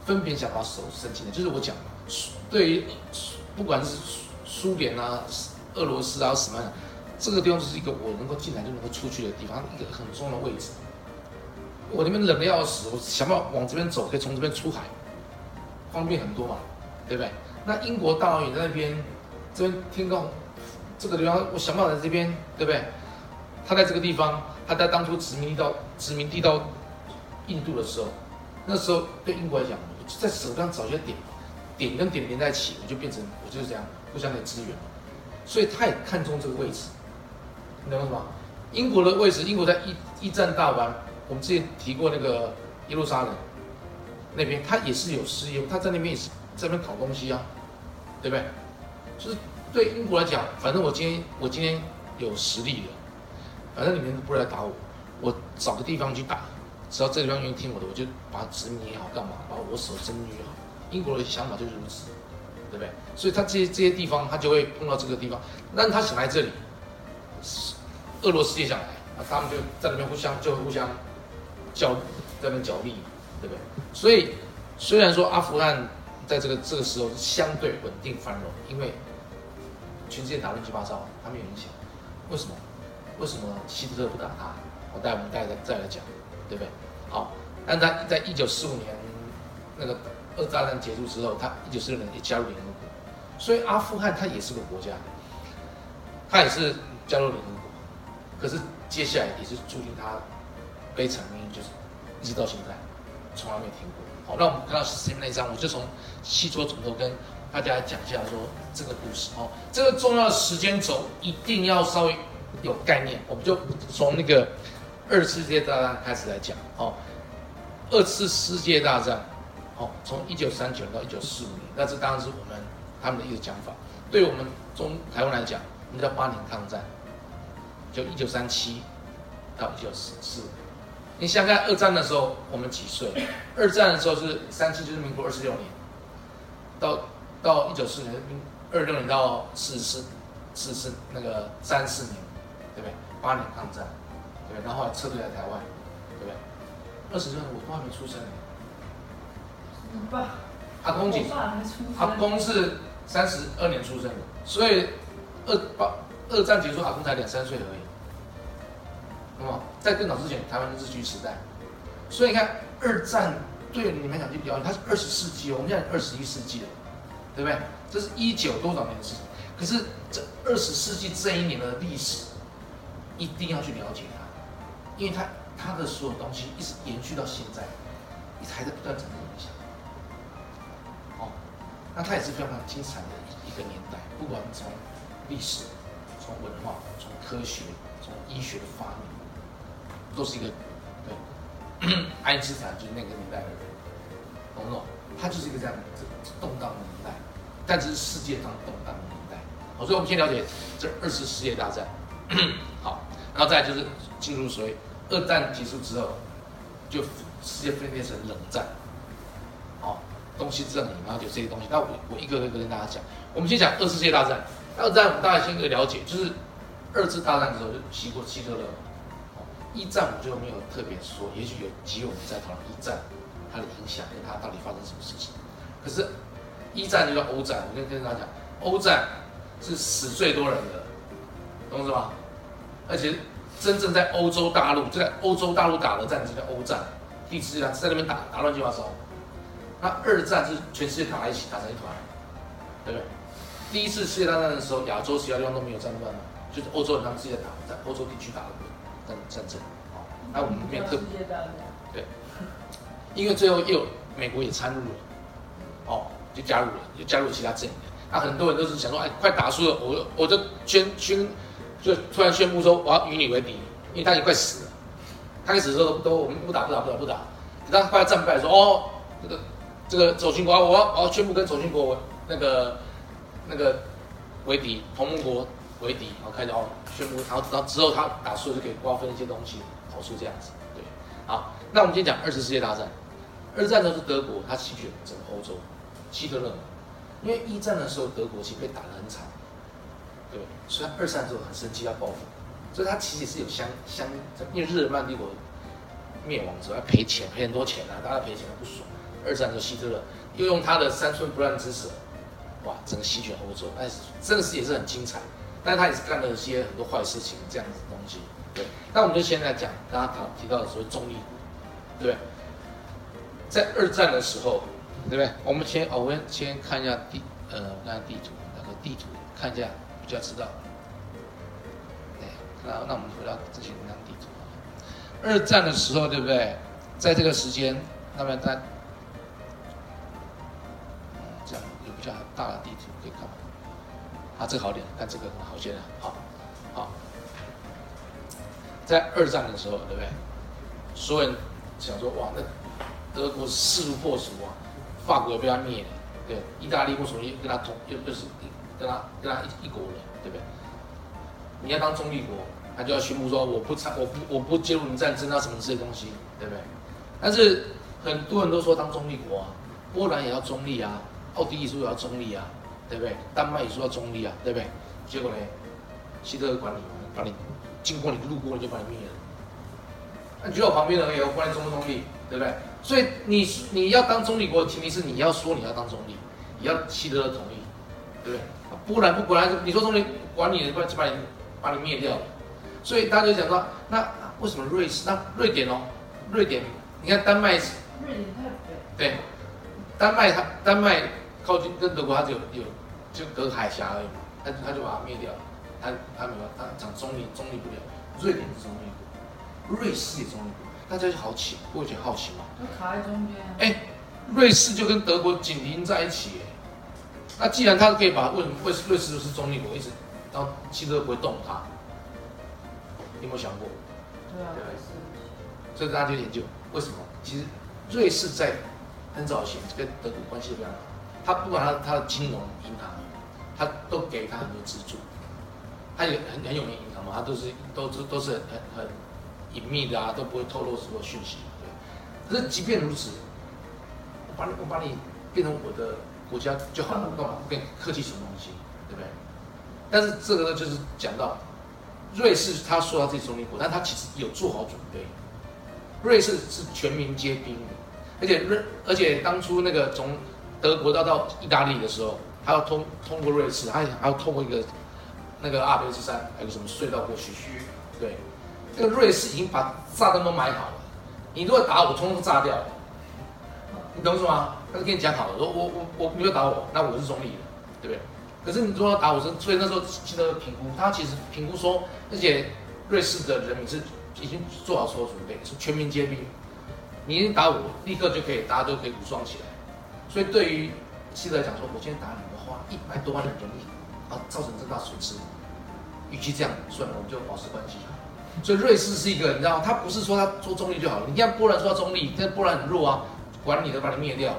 分别想把手伸进来，就是我讲，对于不管是苏联啊、俄罗斯啊什么，这个地方就是一个我能够进来就能够出去的地方，一个很重要的位置。我那边冷得要死，我想办法往这边走，可以从这边出海，方便很多嘛，对不对？那英国大老远在那边，这边听到这个地方，我想办法在这边，对不对？他在这个地方，他在当初殖民地到殖民地到印度的时候，那时候对英国来讲。就在手上找一些点，点跟点连在一起，我就变成我就是这样互相的支援，所以他也看中这个位置，你懂吗？英国的位置，英国在一一战大完，我们之前提过那个耶路撒冷那边，他也是有事业，他在那边也是在那边搞东西啊，对不对？就是对英国来讲，反正我今天我今天有实力了，反正你们不会来打我，我找个地方去打。只要这地方愿意听我的，我就把它殖民也好，干嘛把我手伸进去也好。英国的想法就是如此，对不对？所以他这些这些地方，他就会碰到这个地方。那他想来这里，俄罗斯也想来，他们就在那边互相就互相角在那边角力，对不对？所以虽然说阿富汗在这个这个时候是相对稳定繁荣，因为全世界打乱七八糟，他没有影响。为什么？为什么希特勒不打他？我待我们待再来讲。对不对？好，但他在一九四五年那个二战战结束之后，他一九四六年也加入联合国，所以阿富汗它也是个国家，它也是加入联合国，可是接下来也是注定它悲惨命运，就是一直到现在从来没有停过。好，那我们看到史密那一章，我就从西桌总头跟大家讲一下说这个故事哦，这个重要的时间轴一定要稍微有概念，我们就从那个。二次世界大战开始来讲哦，二次世界大战哦，从一九三九到一九四五年，那这当然是我们他们的一个讲法。对我们中台湾来讲，我们叫八年抗战，就一九三七到一九四四。你想想看，二战的时候我们几岁？二战的时候是三七，就是民国二十六年，到到一九四年，二六年到四四四四那个三四年，对不对？八年抗战。对，然后撤退来台湾，对不对？二十岁我都还没出生呢。你爸？阿公几？阿公是三十二年出生的，所以二八二战结束，阿公才两三岁而已。那么在更早之前，台湾是日据时代，所以你看二战对你们讲就比较，它是二十世纪，我们现在二十一世纪了，对不对？这是一九多少年的事情？可是这二十世纪这一年的历史，一定要去了解它。因为它它的所有东西一直延续到现在，一直还在不断产生影响。哦，那它也是非常精彩的一个年代，不管从历史、从文化、从科学、从医学的发明，都是一个对爱因斯坦就是那个年代的人，懂不懂？它就是一个这样动荡的年代，但只是世界上动荡的年代。好，所以我们先了解这二次世界大战。好，然后再来就是。进入所谓二战结束之后，就世界分裂成冷战，哦，东西阵营，然后就这些东西。那我我一个个跟大家讲。我们先讲二次世界大战。二战我们大家先了解，就是二次大战的时候就希过希特勒。哦，一战我就没有特别说，也许有机会我们再讨论一战它的影响跟它到底发生什么事情。可是，一战就叫欧战，我跟跟大家讲，欧战是死最多人的，懂是吧？而且。真正在欧洲大陆，就在欧洲大陆打的战争叫欧战，第一次啊在那边打打乱七八糟。那二战是全世界打在一起，打成一团，对不对？第一次世界大战的时候，亚洲其他地方都没有战乱，就是欧洲人他们自己在打，在欧洲地区打的战战争。好，那我们没有特别对，因为最后又美国也参入了，哦，就加入了，就加入其他阵营。啊，很多人都是想说，哎，快打输了，我我就宣宣就突然宣布说我要与你为敌，因为他已经快死了。开始的时候都我们不打不打不打不打，等他快要战败说，哦，这个这个走军国，我要我要宣布跟走军国那个那个为敌，同盟国为敌，然后开始哦宣布，然后然后之后他打输了就可以瓜分一些东西，跑出这样子。对，好，那我们今天讲二次世界大战。二战的时候是德国，他席卷整个欧洲，希特勒。因为一战的时候德国其实被打得很惨，对，所以他二战的时候很生气要报复，所以他其实是有相相，因为日耳曼帝国灭亡之后要赔钱，赔很多钱啊，大家赔钱不爽。二战的时候希特勒又用他的三寸不烂之舌，哇，整个席卷欧洲，但是真的是也是很精彩，但是他也是干了一些很多坏事情这样子的东西。对，那我们就先来讲刚刚提到的所谓中立，对不对？在二战的时候，对不对？我们先，哦，我先看一下地，呃，看地图，那个地图看一下比较知道。对，那那我们回到之前那张地图。二战的时候，对不对？在这个时间，那么它，嗯，这样有比较大的地图可以看。啊，这个好点，看这个好些了，好，好。在二战的时候，对不对？所有人想说，哇，那德国势如破竹啊，法国也被他灭了，对，意大利为什么跟他同又又是跟他跟他 一, 一国了，对不对？你要当中立国，他就要宣布说我不参我不我不介入你战争啊什么这些东西，对不对？但是很多人都说当中立国啊，波兰也要中立啊，奥地利说也要中立啊，对不对？丹麦也说要中立啊，对不对？结果呢，希特勒管理把你经过你路过你就把你灭了，那你就到旁边的人也管你中不中立，对不对？所以你你要当中立国的前提是你要说你要当中立，也要希特勒同意，对不对？波兰不管你说中立，管你人就把你把你灭掉了。所以大家就讲说，那为什么瑞士？那瑞典哦，瑞典，你看丹麦，瑞典对，丹麦它丹麦靠近跟德国它就有有就隔海峡而已嘛，它它就把它灭掉了，它它没有它讲中立中立不了，瑞典是中立国，瑞士也中立国。大家就好奇，不会觉得好奇吗？就卡在中间。哎、欸，瑞士就跟德国紧邻在一起，哎，那既然他可以把为什么瑞士瑞士就是中立国，一直然后希特勒不会动他，你有没有想过？对啊，对，所以大家就研究为什么？其实瑞士在很早以前跟德国关系非常好，他不管他他的金融银行，他都给他很多资助，他也很很有名的银行嘛，他都是都都都是很很。很隐秘的啊，都不会透露什么讯息，对。可是即便如此，我把你我把你变成我的国家就好了，干嘛跟你客气什么东西，对不对？但是这个呢，就是讲到瑞士，他说他自己中立国，但他其实有做好准备。瑞士是全民皆兵，而且瑞而且当初那个从德国到到意大利的时候，他要通通过瑞士，他还要通过一个那个阿尔卑斯山，还有什么隧道过去，对。这个瑞士已经把炸弹都买好了，你如果打我，通通炸掉了，你懂什么？他就跟你讲好了，说我我我你要打我，那我是中立的，对不对？可是你如果要打我，所以那时候记得评估，他其实评估说，而且瑞士的人民是已经做好所有准备，是全民皆兵，你一打我，立刻就可以，大家都可以武装起来。所以对于希特勒来讲说，我今天打你的话，一百多万人人命，啊，造成这大损失，与其这样，算了，我们就保持关系。所以瑞士是一个，你知道，他不是说他做中立就好了。你看波兰说他中立，但波兰很弱啊，管你的把你灭掉，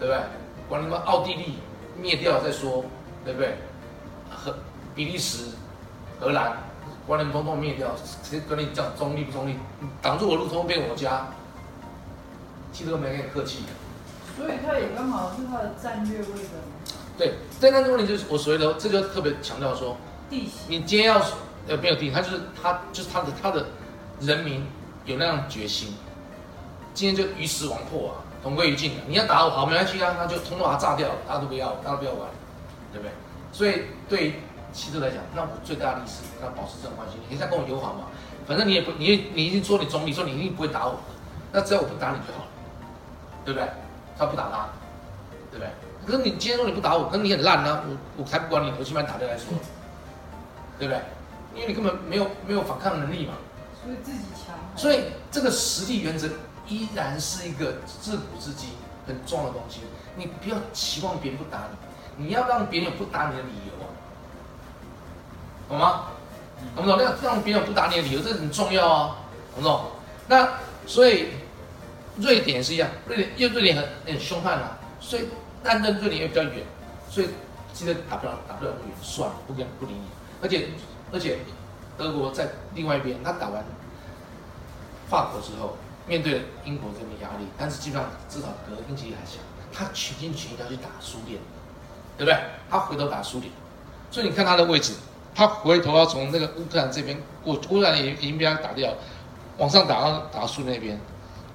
对不对？管你们奥地利灭掉再说，对不对？和比利时、荷兰，管你们通通灭掉，谁管你讲中立不中立？挡住我路，通通变我家，希特勒没跟你客气。所以他也刚好是他的战略位置。对，但那个问题就是我所谓的，这就特别强调说，你今天要。呃，没有定，他就是他，就是他的他的人民有那样决心，今天就鱼死网破啊，同归于尽了。你要打我，好，没关系啊，那就通通把它炸掉了，大家都不要，大家不要玩，对不对？所以对希特勒来讲，那我最大的利是跟他保持这种关系，你现在跟我友好嘛，反正你也不，你你已经说你中立，说你一定不会打我的，那只要我不打你就好了，对不对？他不打他，对不对？可是你今天说你不打我，可是你很烂啊，我我才不管你，我先把你打掉来说，对不对？因为你根本没有没有反抗能力嘛，所以自己强。所以这个实力原则依然是一个自古至今很重要的东西。你不要期望别人不打你，你要让别人不打你的理由啊，懂吗？懂不懂？让让别人不打你的理由，这很重要啊，懂不懂？那所以瑞典也是一样，瑞典因为瑞典很很凶悍啊，所以但跟瑞典也比较远，所以记得打不了打不了不远，算了，不跟不理你。而且而且德国在另外一边，他打完法国之后，面对英国这边压力，但是基本上至少德英其实还强，他全心全意要去打苏联。对不对？他回头打苏联，所以你看他的位置，他回头要从那个乌克兰这边过，乌克兰也已经被他打掉，往上打到打苏联那边，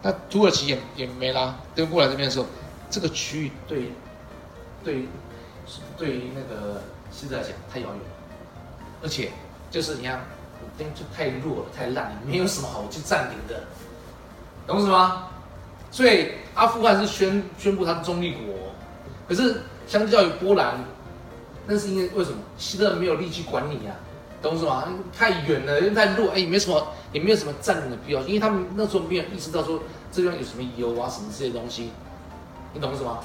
那土耳其也也没啦，对过来这边的时候，这个区域对对对于那个现在来讲太遥远了，而且就是你看，我这边就太弱了，太烂了，没有什么好去占领的，懂什么？所以阿富汗是宣宣布他的中立国，可是。相较于波兰，那是因为为什么希特勒没有力气管你啊，懂什么？太远了，又太弱，哎、欸，也没什么，也没有什么占领的必要，因为他们那时候没有意识到说这地方有什么油啊什么这些东西，你懂什么？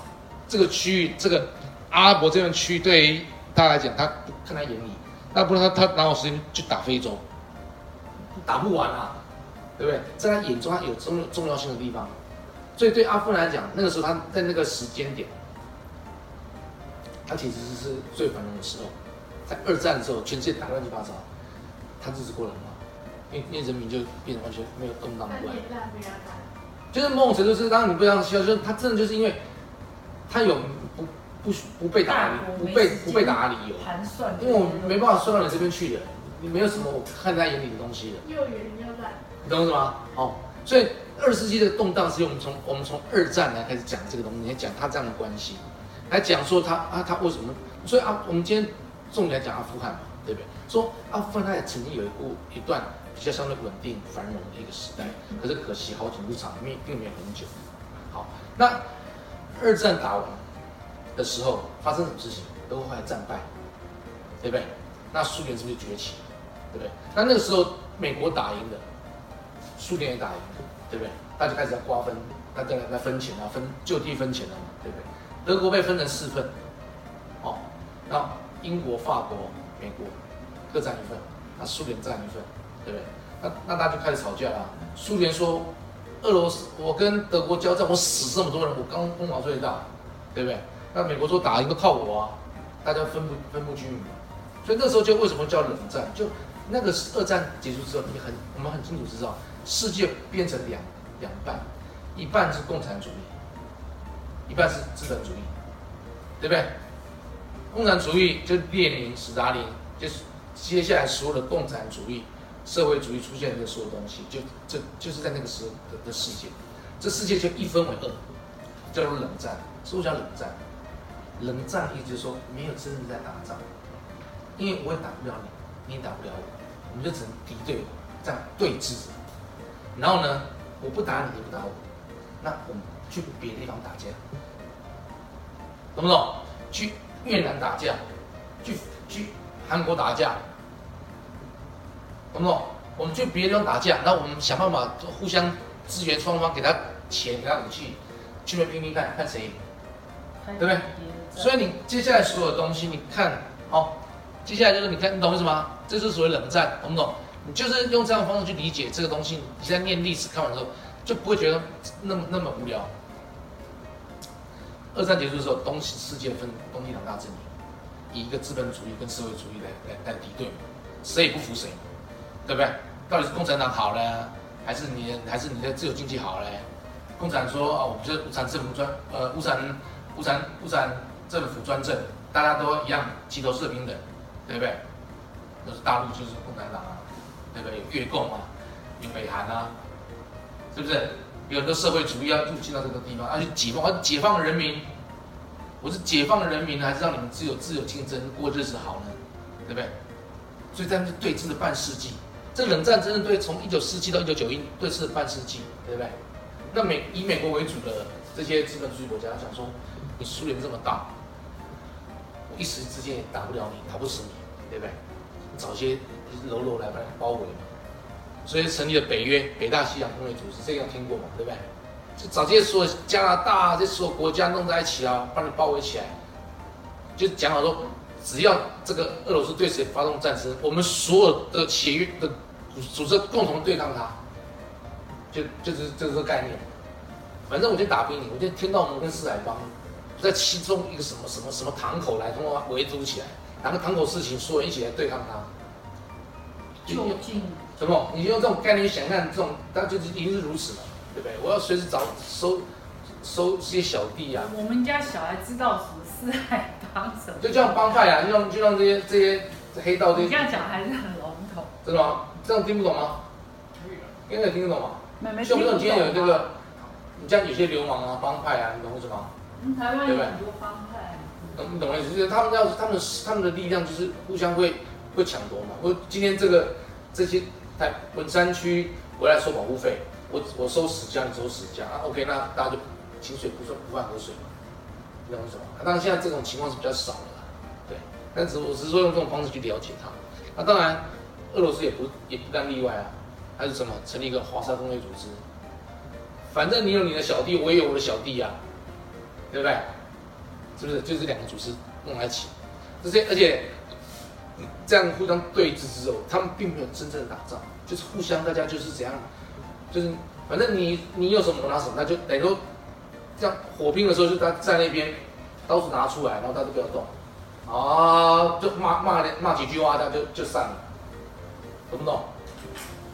这个区域，这个阿拉伯这片区域对于他来讲，他不看在眼里，那不然他他哪有时间去打非洲？打不完啊，对不对？在他眼中，他有重重要性的地方，所以对阿富汗来讲，那个时候他在那个时间点。他其实是最繁荣的时候，在二战的时候，全世界打乱七八糟，他日子过得很好，因为因为人民就变得完全没有动荡过来。就是某种程度是当你不让需要，就是他真的就是因为，他有不不不被打不被不被打的理由，因为我没办法算到你这边去的，你没有什么我看在眼里的东西的。又远又烂，你懂什么？哦，所以二十世纪的动荡是我们从我们从二战来开始讲这个东西，讲他这样的关系。来讲说他啊，他为什么？所以啊，我们今天重点讲阿富汗嘛，对不对？说阿富汗它也曾经有一股一段比较相对稳定繁荣的一个时代，可是可惜好景不长，并并没有很久。好，那二战打完的时候发生什么事情？德国后来战败，对不对？那苏联是不是崛起？对不对？那那个时候美国打赢了，苏联也打赢了，对不对？大家开始要瓜分，大家来分钱啊，分就地分钱啊，对不对？德国被分成四份，哦，然后英国、法国、美国各占一份，那苏联占一份，对不对？那那大家就开始吵架了。苏联说，俄罗斯我跟德国交战，我死这么多人，我刚功劳最大，对不对？那美国说打赢都靠我啊，大家分不分不均匀。所以那时候就为什么叫冷战？就那个二战结束之后，你很我们很清楚知道，世界变成两两半，一半是共产主义。一半是资本主义，对不对？共产主义就是列宁、斯大林，就是接下来所有的共产主义、社会主义出现的所有东西，就就就是在那个时候的的世界，这世界就一分为二，叫做冷战。什么叫冷战？冷战意思就是说没有真正在打仗，因为我也打不了你，你也打不了我，我们就只能敌对，这样对峙。然后呢，我不打你，你不打我，那我们。去别的地方打架，懂不懂？去越南打架，去去韩国打架，懂不懂？我们去别的地方打架，然后我们想办法互相支援双方，给他钱，给他武器，去那边拼拼看看谁赢，对不对？所以你接下来所有的东西，你看，哦，接下来就是你看，你懂为什么？这就是所谓冷战，懂不懂？你就是用这样的方式去理解这个东西。你在念历史看完之后，就不会觉得那么那么无聊。二战结束的时候，东西世界分东西两大阵营，以一个资本主义跟社会主义来来来敌对，谁也不服谁，对不对？到底是共产党好呢，还是你还是你的自由经济好呢？共产说啊、哦，我们就是无产政府专呃无产无产无产政府专政，大家都一样，齐头是平等，对不对？就是大陆就是共产党啊，对不对？有越共啊，有北韩啊，是不是？有很多社会主义要入侵到这个地方，要、啊、去解放，要、啊、解放人民。我是解放人民，还是让你们自由自由竞争过日子好呢？对不对？所以他们就对峙了半世纪。这冷战真的对从一九四七到一九九一对峙了半世纪，对不对？那美以美国为主的这些资本主义国家想说，你苏联这么大，我一时之间也打不了你，打不死你，对不对？找些喽啰来把你包围嘛。所以成立了北约，北大西洋公约组织，这个要听过嘛，对不对？就找这些所有加拿大这些所有国家弄在一起啊，把你包围起来，就讲好说，只要这个俄罗斯对谁发动战争，我们所有的协约的组织共同对抗它，就就是就是这个概念。反正我就打兵你，我就天道盟跟四海帮在其中一个什么什么什么堂口来，通过围堵起来，哪个堂口事情，所有人一起来对抗它。就什么？你用这种概念想看，这种它就是一定是如此的，对不对？我要随时找收收些小弟啊。我们家小孩知道什么四海帮什么？就这样帮派啊，就让就让这些这些黑道这些。你这样讲还是很笼统。真的吗？这样听不懂吗？应该听得懂吗？妹妹听不懂。今天有这个，你像有些流氓啊、帮派啊，你懂我意思吗？嗯，台湾有很多帮派。懂不懂？就是他们要他们他们的力量就是互相会会抢夺嘛。我今天这个这些台文山区回来收保护费，我我收十家，你收十家啊 ，OK， 那大家就井水不犯不犯河水嘛，你懂我意思吗？当然现在这种情况是比较少了啦，对。但只我只是说用这种方式去了解他。那当然，俄罗斯也不也不但例外啊。还是什么？成立一个华沙工业组织，反正你有你的小弟，我也有我的小弟啊，对不对？是不是？就是两个组织弄在一起，这些而且这样互相对峙之后，他们并没有真正的打仗，就是互相大家就是怎样，就是反正你你有什么我拿什么，那就等于说这样火拼的时候，就他在那边刀子拿出来，然后大家都不要动，啊，就骂骂骂几句话，大家就就散了，懂不懂？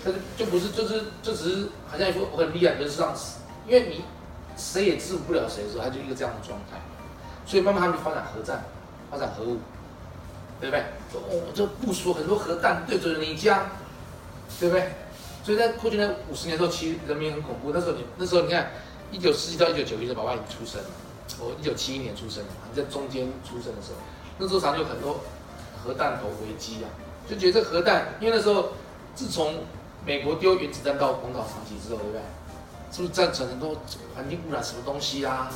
但是就不是，就是就只是好像一副我很厉害，可是上次因为你谁也制服不了谁的时候，他就一个这样的状态，所以慢慢他们就发展核战，发展核武，对不对？哦，就部署很多核弹对准你家，对不对？所以在过去那五十年的时候，其实人民很恐怖。那时候你那时候你看，一九四七到一九九一的爸爸已经出生了，我一九七一年出生的，你在中间出生的时候，那时候常常有很多核弹头危机啊，就觉得这核弹，因为那时候自从美国丢原子弹到广岛长崎之后，对不对？是不是造成很多环境污染什么东西啊？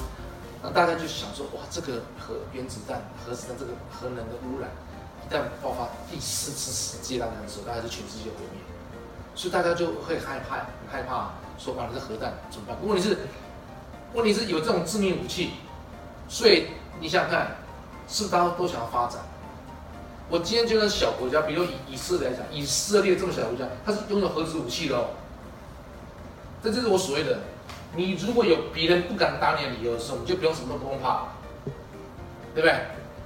那大家就想说，哇，这个核原子弹、核子弹这个核能的污染，一旦爆发第四次世界大战的时候，大家就全世界毁灭，所以大家就会害怕，很害怕说，哇，这核弹怎么办？问题是，问题是有这种致命武器，所以你想想看，是不是大家都想要发展？我今天就跟小国家，比如说以以色列来讲，以色列这么小的国家，它是拥有核子武器的哦。这就是我所谓的，你如果有别人不敢打你的理由的时候，你就不用什么都不用怕了，对不对？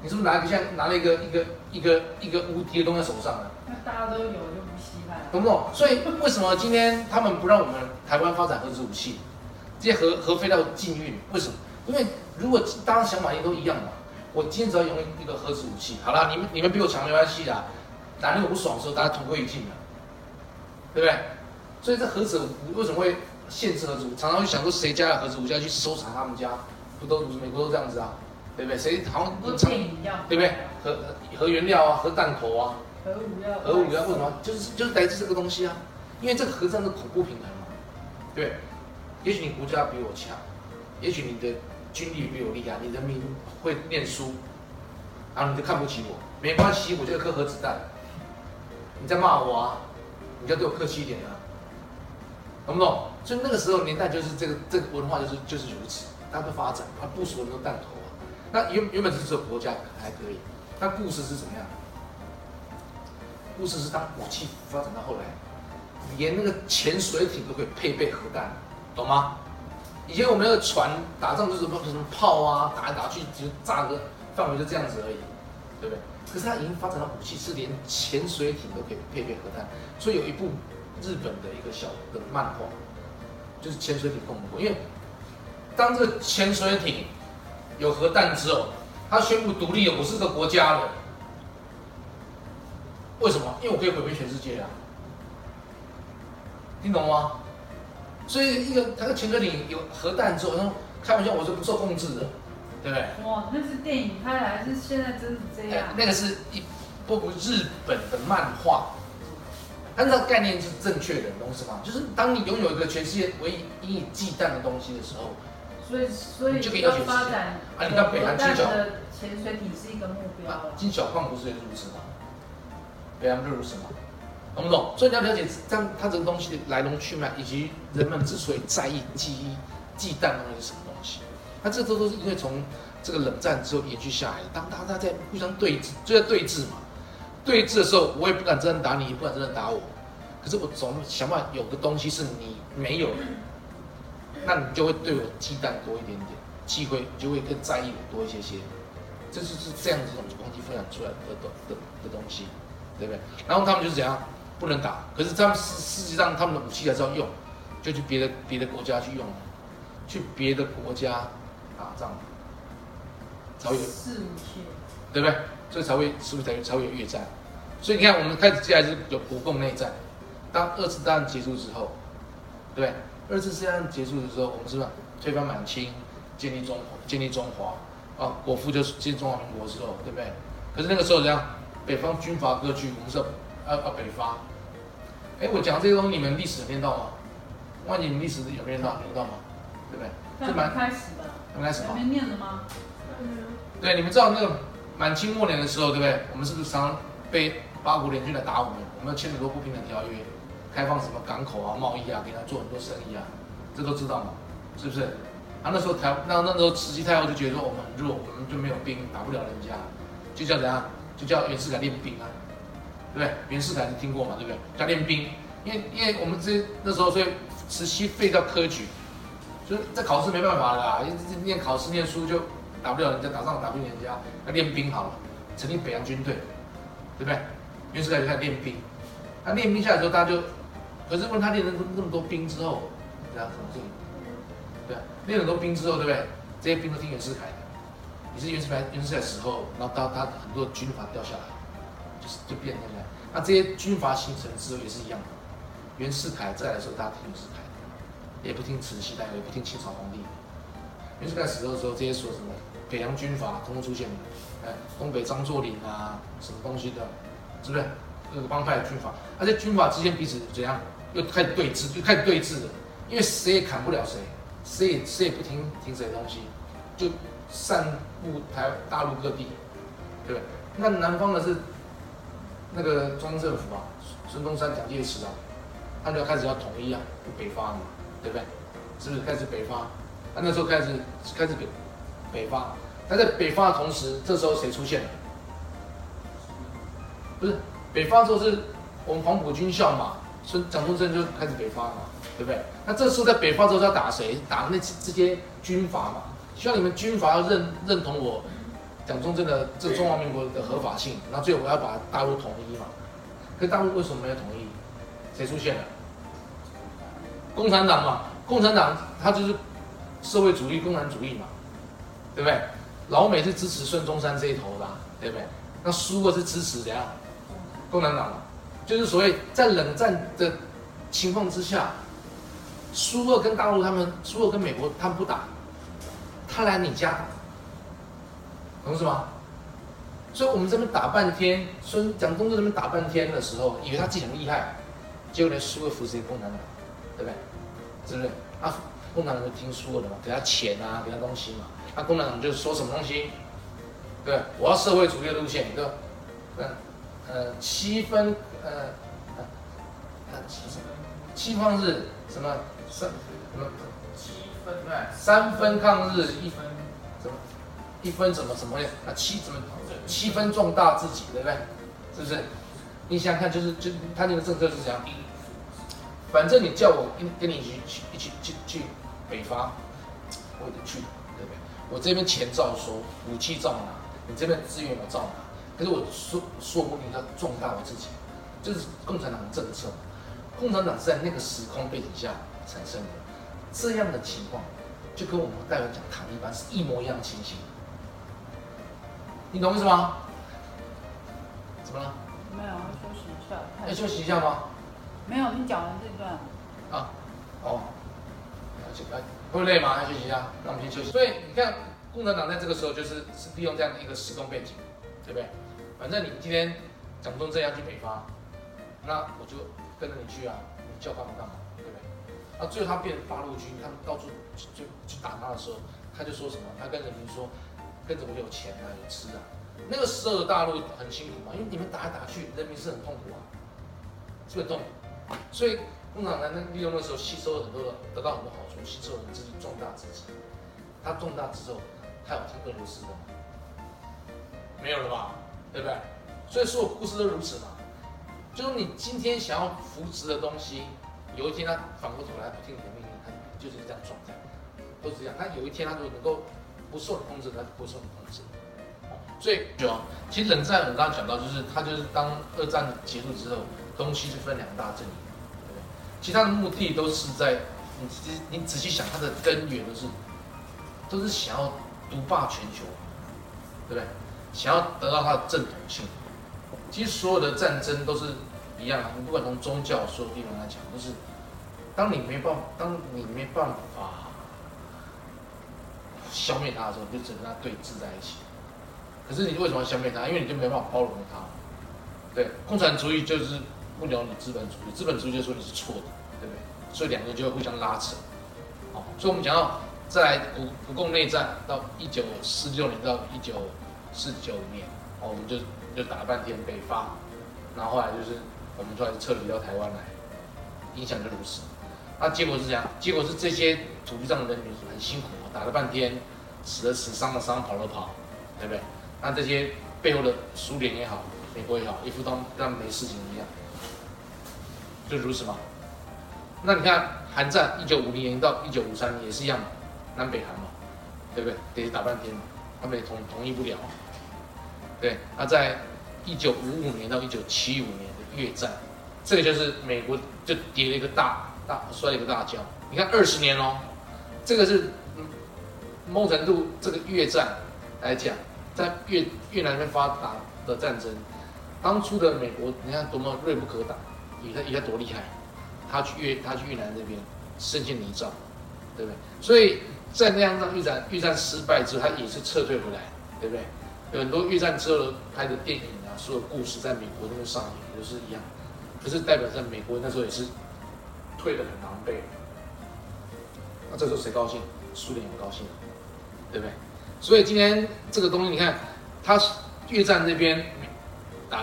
你是不是拿一个像拿了一个一个一个一个无敌的东西在手上呢？那大家都有就不稀罕了，懂不懂？所以为什么今天他们不让我们台湾发展核子武器，这些核核废料禁运？为什么？因为如果大家想法也都一样嘛。我今天只要用一个核子武器，好了，你们你们比我强没关系啦。哪天我不爽的时候，大家同归于尽了，对不对？所以这核子为什么会限制核子武器？常常会想说谁家的核子武器要去搜查他们家，不都美国都这样子啊，对不对？谁好像常对不对？核核原料啊，核弹头啊，核武要核武要为什么？就是就是来自这个东西啊，因为这个核战是恐怖平衡嘛，对不对？也许你国家比我强，也许你的军力比我厉害，你人民会念书，然后你就看不起我，没关系，我就要颗核子弹。你在骂我啊，你就要对我客气一点啊，懂不懂？所以那个时候年代就是这个这个文化就是就是如此，它会发展，它部署很多弹头啊。那原原本是只有国家还可以，那故事是怎么样？故事是当武器发展到后来，连那个潜水艇都可以配备核弹，懂吗？以前我们那个船打仗就是什么什么炮啊，打来打去就炸个范围就这样子而已，对不对？可是它已经发展到武器是连潜水艇都可以配备核弹，所以有一部日本的一个小的漫画，就是潜水艇共和国。因为当这个潜水艇有核弹之后，它宣布独立了，我是个国家了。为什么？因为我可以毁灭全世界啊！听懂吗？所以一个那个潜水艇有核弹之后，然后开玩笑，我就不受控制了，对不对？哇，那是电影拍的还是现在真的这样？欸、那个是一部日本的漫画，但是它概念是正确的，懂什么？就是当你拥有一个全世界唯一引以忌惮的东西的时候，所以所以你就可以要求发展啊！你看北韩金小的潜水艇是一个目标了、啊，金小胖不是也是如此吗？北韩不是如此吗？懂不懂？所以你要了解这样它这个东西的来龙去脉，以及人们之所以在意、记忆、忌惮的东西是什么东西。那这都都是因为从这个冷战之后延续下来，当大家在互相对峙，就在对峙嘛。对峙的时候，我也不敢真的打你，也不敢真的打我，可是我总想办法有个东西是你没有的，那你就会对我忌惮多一点点，忌讳就会更在意我多一些些。这就是这样子一种攻击分享出来的 的, 的, 的东西，对不对？然后他们就是怎样不能打，可是他们实际上他们的武器还是要用，就去别的别的国家去用，去别的国家打仗，才会有，对不对？所以才会是不是才会才会有越战？所以你看，我们开始接下来是有国共内战。当二次大战结束之后，对不对？二次大战结束的时候，我们是不是推翻满清，建立中建立中华？啊，国父就是建中华民国之后，对不对？可是那个时候怎样？北方军阀割据，我们是要要北伐。哎，我讲这些东西，你们历史有念到吗？万一你们历史有念到，有到吗？对不对？这蛮开始吧？蛮开始吗？还没念了吗？对，你们知道那个满清末年的时候，对不对？我们是不是常常被八国联军来打我们？我们要签很多不平等条约，开放什么港口啊、贸易啊，给他做很多生意啊，这都知道嘛，是不是？啊，那时候台那那时候慈禧太后就觉得说我们很弱，我们就没有兵，打不了人家，就叫怎样？就叫袁世凯练兵啊，对不对？袁世凯你听过嘛，对不对？叫练兵，因为因为我们这那时候，所以慈禧废掉科举，所以在考试没办法了啦，念考试念书就打不了人家，打仗打不赢人家，要练兵好了，成立北洋军队，对不对？袁世凯就开始练兵，他练兵下来之后，大家就，可是问他练了那么多兵之后，大家怎么做？对，练了很多兵之后，对不对？这些兵都听袁世凯的，也是袁世凯，袁世凯死后，然后他他很多军阀掉下来，就是就变成这样。那这些军阀形成之后也是一样的，袁世凯再来的时候，大家听袁世凯的，也不听慈禧太后，也不听清朝皇帝。袁世凯死后的时候，这些说什么？北洋军阀通通出现了，哎，东北张作霖啊，什么东西的，是不是？各个帮派的军阀，而且军阀之间彼此怎样，又开始对峙，又开始对峙了，因为谁也砍不了谁，谁也谁也不听听谁的东西，就散布台大陆各地，对不对？那南方的是那个中央政府啊，孙中山、蒋介石啊，他们就开始要统一啊，北伐嘛，对不对？是不是开始北伐？那那时候开始开始北北伐。那在北伐的同时，这时候谁出现了？不是北伐之后是我们黄埔军校嘛，所以蒋中正就开始北伐嘛，对不对？那这时候在北伐之后要打谁？打那这些军阀嘛。希望你们军阀要认认同我蒋中正的这中华民国的合法性，然后最后我要把大陆统一嘛。可是大陆为什么没有统一？谁出现了？共产党嘛，共产党它就是社会主义、共产主义嘛。对不对？老美是支持孙中山这一头的、啊，对不对？那苏俄是支持怎样？共产党嘛，就是所谓在冷战的情况之下，苏俄跟大陆他们，苏俄跟美国他们不打，他来你家打，懂是吗？所以我们这边打半天，孙蒋中正这边打半天的时候，以为他自己很厉害，结果连苏俄扶持共产党，对不对？是不是？啊，共产党就听苏俄的嘛，给他钱啊，给他东西嘛。那共产党就说什么东西，对，我要社会主义的路线，你的，嗯，呃，七分，呃，呃，七方日什么三什么七分三分抗日一分什么一分什么什么呀？啊七怎么七分壮大自己，对不对？是不是？你想想看，就是就他那个政策是这样，反正你叫我跟你一起去一起去去北伐，我就去。我这边钱照收，武器照拿，你这边资源我照拿，可是我说说不定要壮大我自己，就是共产党的政策。共产党是在那个时空背景下产生的，这样的情况就跟我们待会讲塔利班是一模一样的情形，你懂意思吗？怎么了？没有，要休息一下。要休息一下吗？没有，你讲完这段。啊，哦，了解。会累吗？要休息一下，那我们先休息。所以你看，共产党在这个时候就是是利用这样的一个时空背景，对不对？反正你今天蒋中正要去北伐，那我就跟着你去啊，你叫干嘛干嘛，对不对？那最后他变成八路军，他们到处就去打他的时候，他就说什么？他跟人民说，跟着我有钱啊，有吃啊。那个时候的大陆很辛苦嘛，因为你们打来打去，人民是很痛苦啊，是很痛苦。所以共产党利用那时候吸收了很多的，得到很多好处，吸收了自己壮大自己。他壮大之后，他有他哥如是的吗？没有了吧，对不对？所以所有故事都如此嘛，就是你今天想要扶持的东西，有一天他反过头来不听你的命令，他就是这样状态，都是这样。他有一天他如果能够不受你控制，他就不会受你控制。所以就其实冷战，我刚刚讲到，就是他就是当二战结束之后，东西是分两大阵营，对不对？其他的目的都是在你仔细你仔细想，它的根源都是都是想要独霸全球，对不对？想要得到它的正统性。其实所有的战争都是一样的，你不管从宗教所有地方来讲，都是当你没办法当你没办法消灭它的时候，就只能跟它对峙在一起。可是你为什么要消灭它？因为你就没办法包容它。对，共产主义就是不了你资本主义，资本主义就说你是错的，对不对？所以两个就会互相拉扯。好，所以我们讲到再来古古共内战到一九四六年到一九四九年，哦，我们就就打了半天北伐，然后后来就是我们突然撤离到台湾来，影响就如此。那结果是这样，结果是这些土地上的人民很辛苦，打了半天，死了死，伤了伤，跑了跑，对不对？那这些背后的苏联也好，美国也好，一副当当没事情一样，就如此嘛。那你看韩战一九五零年到一九五三年也是一样嘛，南北韩嘛，对不对？得打半天嘛，他们也同同意不了。对，那在一九五五年到一九七五年的越战，这个就是美国就跌了一个大大摔了一个大跤。你看二十年哦，这个是某程度这个越战来讲。在越越南那边发达的战争，当初的美国，你看多么锐不可挡，也在也在多厉害，他去越他去越南那边深陷泥沼，对不对？所以在那样让越战越战失败之后，他也是撤退回来，对不对？有很多越战之后拍的电影啊，所有故事在美国那边上演，都是一样。可是代表在美国那时候也是退得很狼狈，那这时候谁高兴？苏联也高兴，对不对？所以今天这个东西，你看，他越战那边打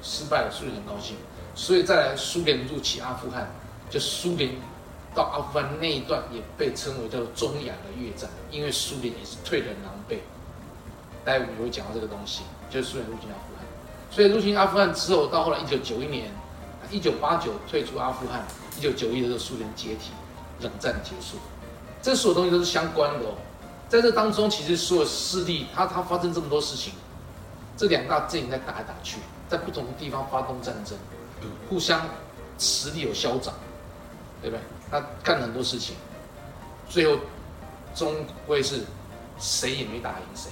失败了，苏联很高兴，所以再来苏联入侵阿富汗，就苏联到阿富汗那一段也被称为叫做中亚的越战，因为苏联也是退得很狼狈。待会我们会讲到这个东西，就是苏联入侵阿富汗。所以入侵阿富汗之后，到后来一九九一年、一九八九退出阿富汗，一九九一的时候苏联解体，冷战结束，这所有东西都是相关的哦。在这当中，其实所有势力，它它发生这么多事情，这两大阵营在打来打去，在不同的地方发动战争，互相实力有消长，对不对？他干了很多事情，最后终归是谁也没打赢谁，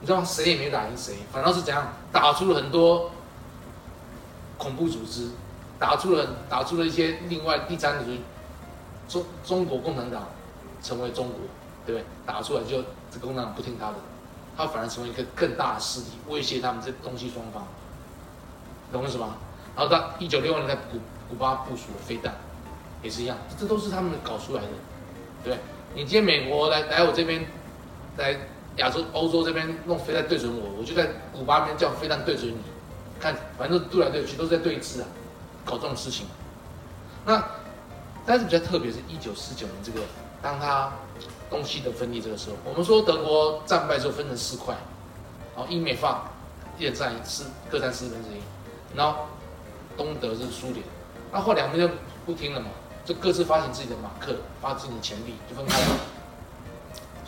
你知道吗？谁也没打赢谁，反倒是怎样打出了很多恐怖组织，打出了打出了一些另外第三组织，中中国共产党成为中国。对不对？打出来就这共产党不听他的，他反而成为一个更大的势力，威胁他们这东西双方，懂我意思吗？然后到一九六二年，在古古巴部署的飞弹，也是一样，这都是他们搞出来的，对不对？你今天美国来来我这边，来亚洲、欧洲这边弄飞弹对准我，我就在古巴那边叫飞弹对准你，看，反正对来对去都是在对峙啊，搞这种事情。那但是比较特别是一九四九年这个，当他东西的分裂，这个时候我们说德国战败之后分成四块，然后英美法一人占四各占四分之一，然后东德是苏联，那后两边就不听了嘛，就各自发行自己的马克，发自己的钱币，就分开了，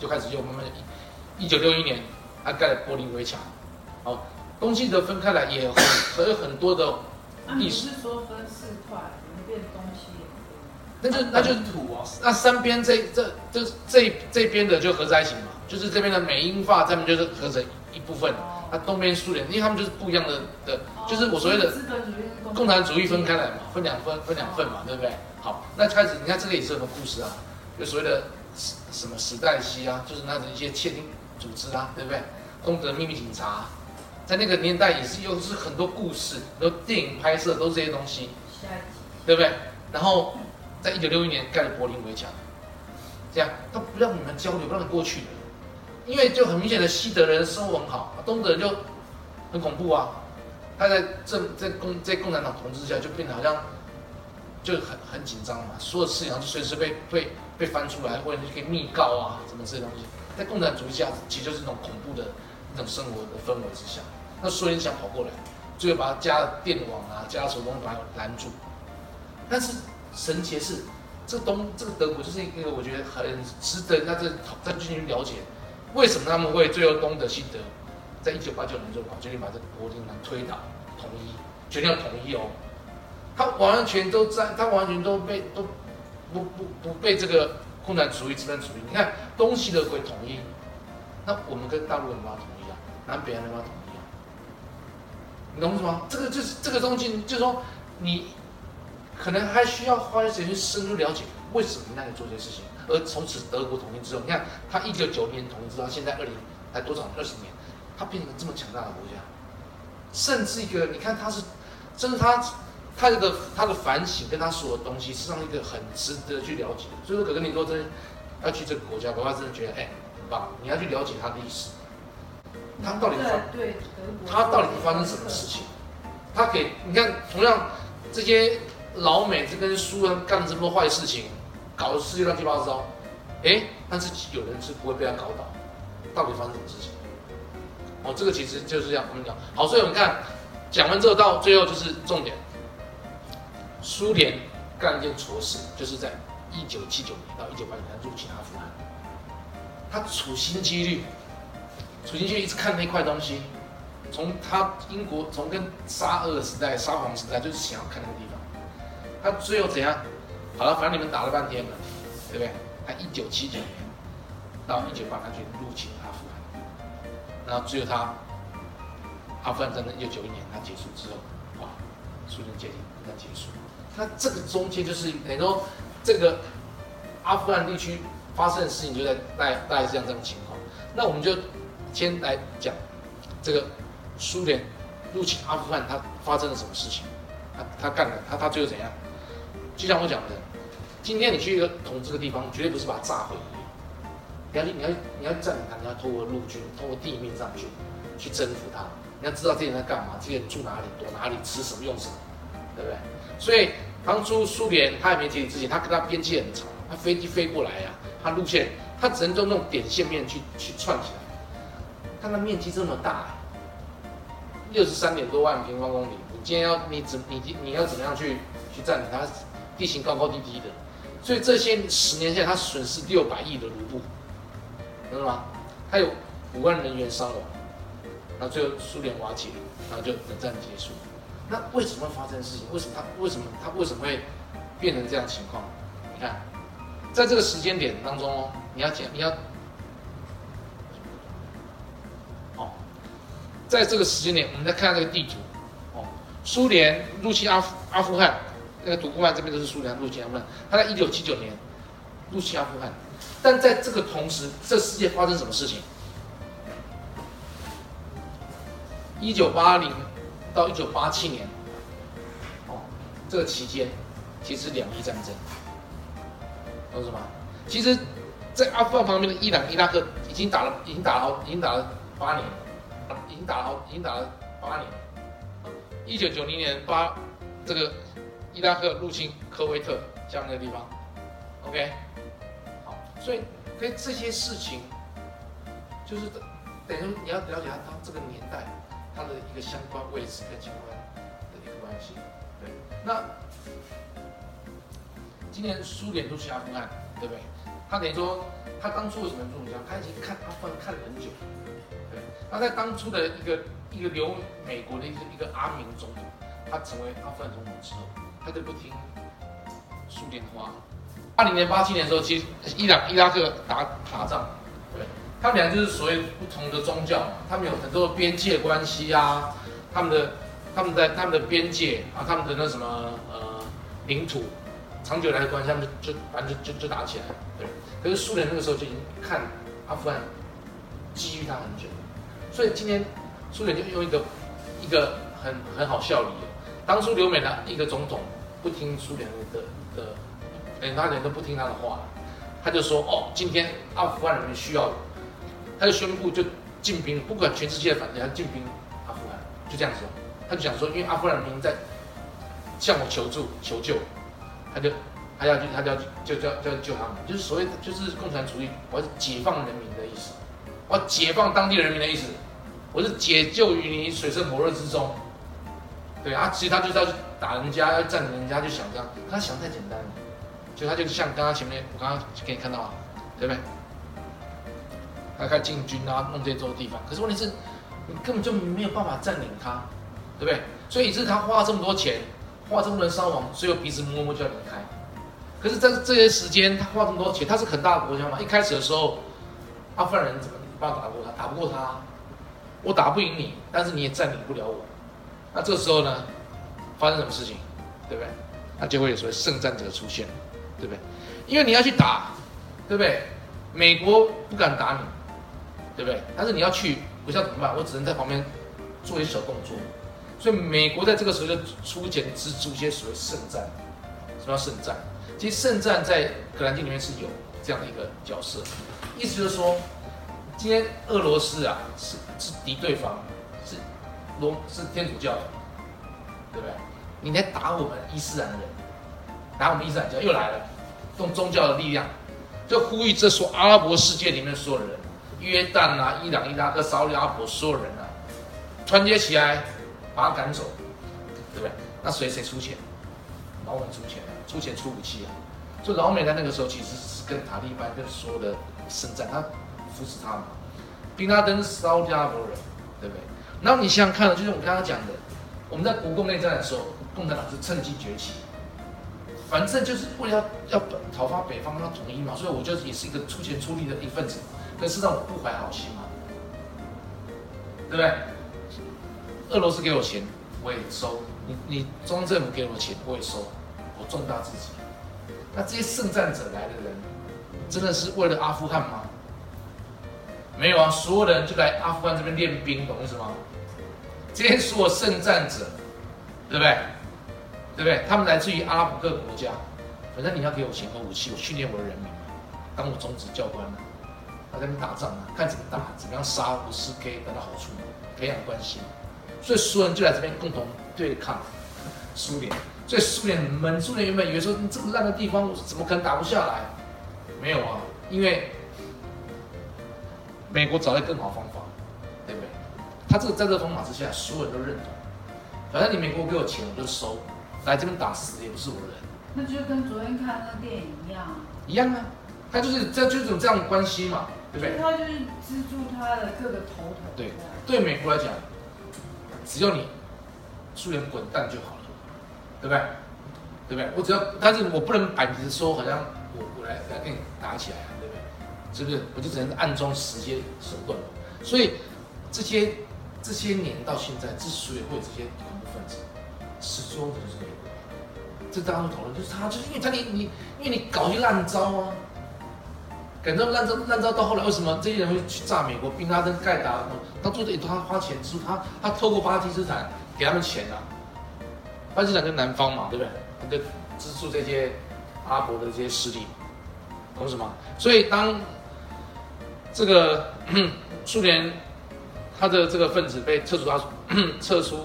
就开始又慢慢一九六一年，他盖了柏林围墙，好，东西德分开来也有很多的历史。你是说分四块，你们变东西？那就那就土哦，那三边这这这这这边的就合在一起嘛，就是这边的美英法他们就是合成一部分，那、哦啊、东边苏联，因为他们就是不一样的的、哦，就是我所谓的共产主义分开来嘛，分两分分两份嘛，对不对？好，那开始你看这个也是有个故事啊，就所谓的什么史黛西啊，就是那一些窃听组织啊，对不对？东德秘密警察、啊，在那个年代也是又是很多故事，很多电影拍摄都是这些东西，对不对？然后。在一九六一年盖了柏林围墙，这样他不让你们交流，不让你过去，因为就很明显的西德人生活很好，东德人就很恐怖啊。他在这在共在共产党统治下就变得好像就很很紧张嘛，所有事情就随时被被被翻出来，或者你可以密告啊，什么这些东西。在共产主义下，其实就是那种恐怖的那种生活的氛围之下，那所以你想跑过来，就会把它加电网啊，加什么东西把它拦住。但是神奇的是，这东这个德国就是一个我觉得很值得大家再进去了解，为什么他们会最后东德西德在一九八九年就把决定把这个柏林墙推倒，统一，决定要统一哦。他完全都在，他完全都被都不不不被这个共产主义资本主义。你看东西德国统一，那我们跟大陆人不要统一啊，南北人不要统一啊，你懂什么？这个就是这个东西，就是说你可能还需要花些时间去深入了解为什么那里做这些事情。而从此德国统一之后，你看他一九九零年统一之后，现在二零才多少年？二十年，他变成这么强大的国家，甚至一个你看他是，甚至他。他这个他的反省跟他所有的东西，是让一个很值得去了解的。所以说，可跟你说真的，要去这个国家，我真的觉得，哎、欸，很棒。你要去了解他的历史，他到底发，对，他到底发生什么事情？他给你看，同样这些老美这跟苏人干这么多坏事情，搞得世界乱七八糟，哎、欸，但是有人是不会被他搞倒。到底发生什么事情？哦，这个其实就是这样我们讲。好，所以我们看讲完之后，到最后就是重点。苏联干了一件错事，就是在一九七九年到一九八九年入侵阿富汗。他处心积虑，处心积虑一直看那块东西，从他英国从跟沙俄时代、沙皇时代，就是想要看那个地方。他最后怎样？好了，反正你们打了半天了，对不对？他一九七九年到一九八九年入侵阿富汗，然后最后他阿富汗战争一九九一年他结束之后，哇，苏联解体，那结束。那这个中间就是等于说，这个阿富汗地区发生的事情就在大概大概是这样这样的情况。那我们就先来讲这个苏联入侵阿富汗，它发生了什么事情？它它干了，它它最后怎样？就像我讲的，今天你去一个统治的地方，绝对不是把它炸毁，你要去你要你要占领它，你要透过陆军、透过地面上去去征服它，你要知道这些人在干嘛，这些人住哪里、躲哪里、吃什么、用什么，对不对？所以当初苏联他还没解体之前，他跟他边界很长，他飞机飞过来呀、啊，他路线他只能用那种点线面去去串起来。但他面积这么大、欸，六十三点多万平方公里，你今天要你怎你你要怎么样去去占领它？地形高高低低的，所以这些十年下来，他损失六百亿的卢布，懂了吗？他有五万人员伤亡，然后最后苏联瓦解，然后就冷战结束。那为什么会发生事情？为什么他为什么他为什么会变成这样的情况？你看，在这个时间点当中哦，你要讲你要，哦，在这个时间点，我们再看这个地图，哦，苏联入侵阿富阿富汗，那个土库曼这边就是苏联入侵阿富汗，他在一九七九年入侵阿富汗，但在这个同时，这世界发生什么事情？一九八零。到一九八七年，哦，这个期间其实两伊战争，懂什么？其实，在阿富汗旁边的伊朗、伊拉克已经打了，已经打了，已经打了八年，已经打了，已经打了八年。一九九零年八，这个伊拉克入侵科威特这样的地方 ，OK， 好，所以所以这些事情，就是等于你要了解它这个年代。它的一个相关位置跟相关的一个关系，对。那今年苏联入侵阿富汗，对不对？他等于说，他当初为什么入侵？他已经看阿富汗看了很久，对。他在当初的一个一个留美国的一个一个阿明总统，他成为阿富汗总统之后，他就不听苏联话。八零年、八七年的时候，其实伊朗、伊拉克打打仗。他们俩就是所谓不同的宗教，他们有很多边界关系啊，他们的、他们的、他们的边界啊，他们的那什么呃领土，长久以来的关系，他们就反正就 就, 就打起来。对，可是苏联那个时候就已经看阿富汗觊觎他很久，所以今天苏联就用一个一个很很好笑的理由，当初留美的一个总统不听苏联的的，连他人都不听他的话，他就说哦，今天阿富汗人民需要。他就宣布就进兵，不管全世界的反对，他进兵阿富汗，就这样子。他就想说，因为阿富汗人民在向我求助求救，他就他要去，他就要就就就要救他们，就是所谓的就是共产主义，我是解放人民的意思，我解放当地人民的意思，我是解救于你水深火热之中。对啊，其实他就是要去打人家，要占领人家，就想这样，他想太简单了，所以他就像刚刚前面我刚刚给你看到啊，对不对？他开始进军啊，弄这些地方，可是问题是，你根本就没有办法占领他，对不对？所以以致他花了这么多钱，花了这么多人伤亡，最后彼此摸摸就要离开。可是在这些时间，他花这么多钱，他是很大的国家嘛。一开始的时候，阿富汗人怎么帮我打过他？打不过他、啊，我打不赢你，但是你也占领不了我。那这个时候呢，发生什么事情，对不对？那就会有所谓圣战者出现，对不对？因为你要去打，对不对？美国不敢打你。对不对？但是你要去，我想怎么办？我只能在旁边做一些小动作。所以美国在这个时候就出钱资助一些所谓圣战。什么叫圣战？其实圣战在《可兰经》里面是有这样的一个角色，意思就是说，今天俄罗斯啊是是敌对方，是罗是天主教的，对不对？你来打我们伊斯兰人，打我们伊斯兰教又来了，用宗教的力量，就呼吁这所阿拉伯世界里面所有的人。约旦啊，伊朗、伊拉克、沙特阿拉伯所有人啊，团结起来把他赶走，对不对？那谁谁出钱？老美出钱，出钱出武器啊！所以老美在那个时候其实是跟塔利班跟所有的圣战，他扶持他们。宾拉登是沙特阿拉伯人，对不对？然后你想想看，就是我刚刚讲的，我们在国共内战的时候，共产党是趁机崛起，反正就是为了要要讨伐北方，要统一嘛，所以我就也是一个出钱出力的一份子。可是让我不怀好心嘛，对不对？俄罗斯给我钱，我也收；你你中央政府给我钱，我也收。我壮大自己。那这些圣战者来的人，真的是为了阿富汗吗？没有啊，所有人就来阿富汗这边练兵，懂意思吗？这些所有圣战者，对不对？对不对？他们来自于阿拉伯各个国家。反正你要给我钱和武器，我训练我的人民，当我中指教官了。在那边打仗啊，看怎么打，怎么样杀，不是可以得到好处，培养关系。所以苏联就来这边共同对抗苏联。所以苏联很闷，苏联原本以为说这么烂的地方，怎么可能打不下来？没有啊，因为美国找到更好方法，对不对？他这个在这个方法之下，所有人都认同。反正你美国给我钱，我就收，来这边打死也不是我的人。那就跟昨天看那电影一样。一样啊，他就是这就是有这样的关系嘛。对不对？他就是资助他的各个头头。对，对美国来讲，只要你苏联滚蛋就好了，对不对？对不对？我只要，但是我不能摆明说，好像我我来来跟你打起来，对不对？是不是？我就只能暗中使些手段。所以这些这些年到现在，之所以会有这些恐怖分子，始终就是美国。这大家都讨论，就是他，就是因为他你你因为你搞些烂招啊。感到烂招，烂招到后来，为什么这些人会去炸美国？宾拉登、盖达，他做的也都他花钱出，他他透过巴基斯坦给他们钱啊。巴基斯坦跟南方嘛，对不对？他就资助这些阿伯的这些势力，懂什么？所以当这个苏联他的这个分子被撤出阿撤出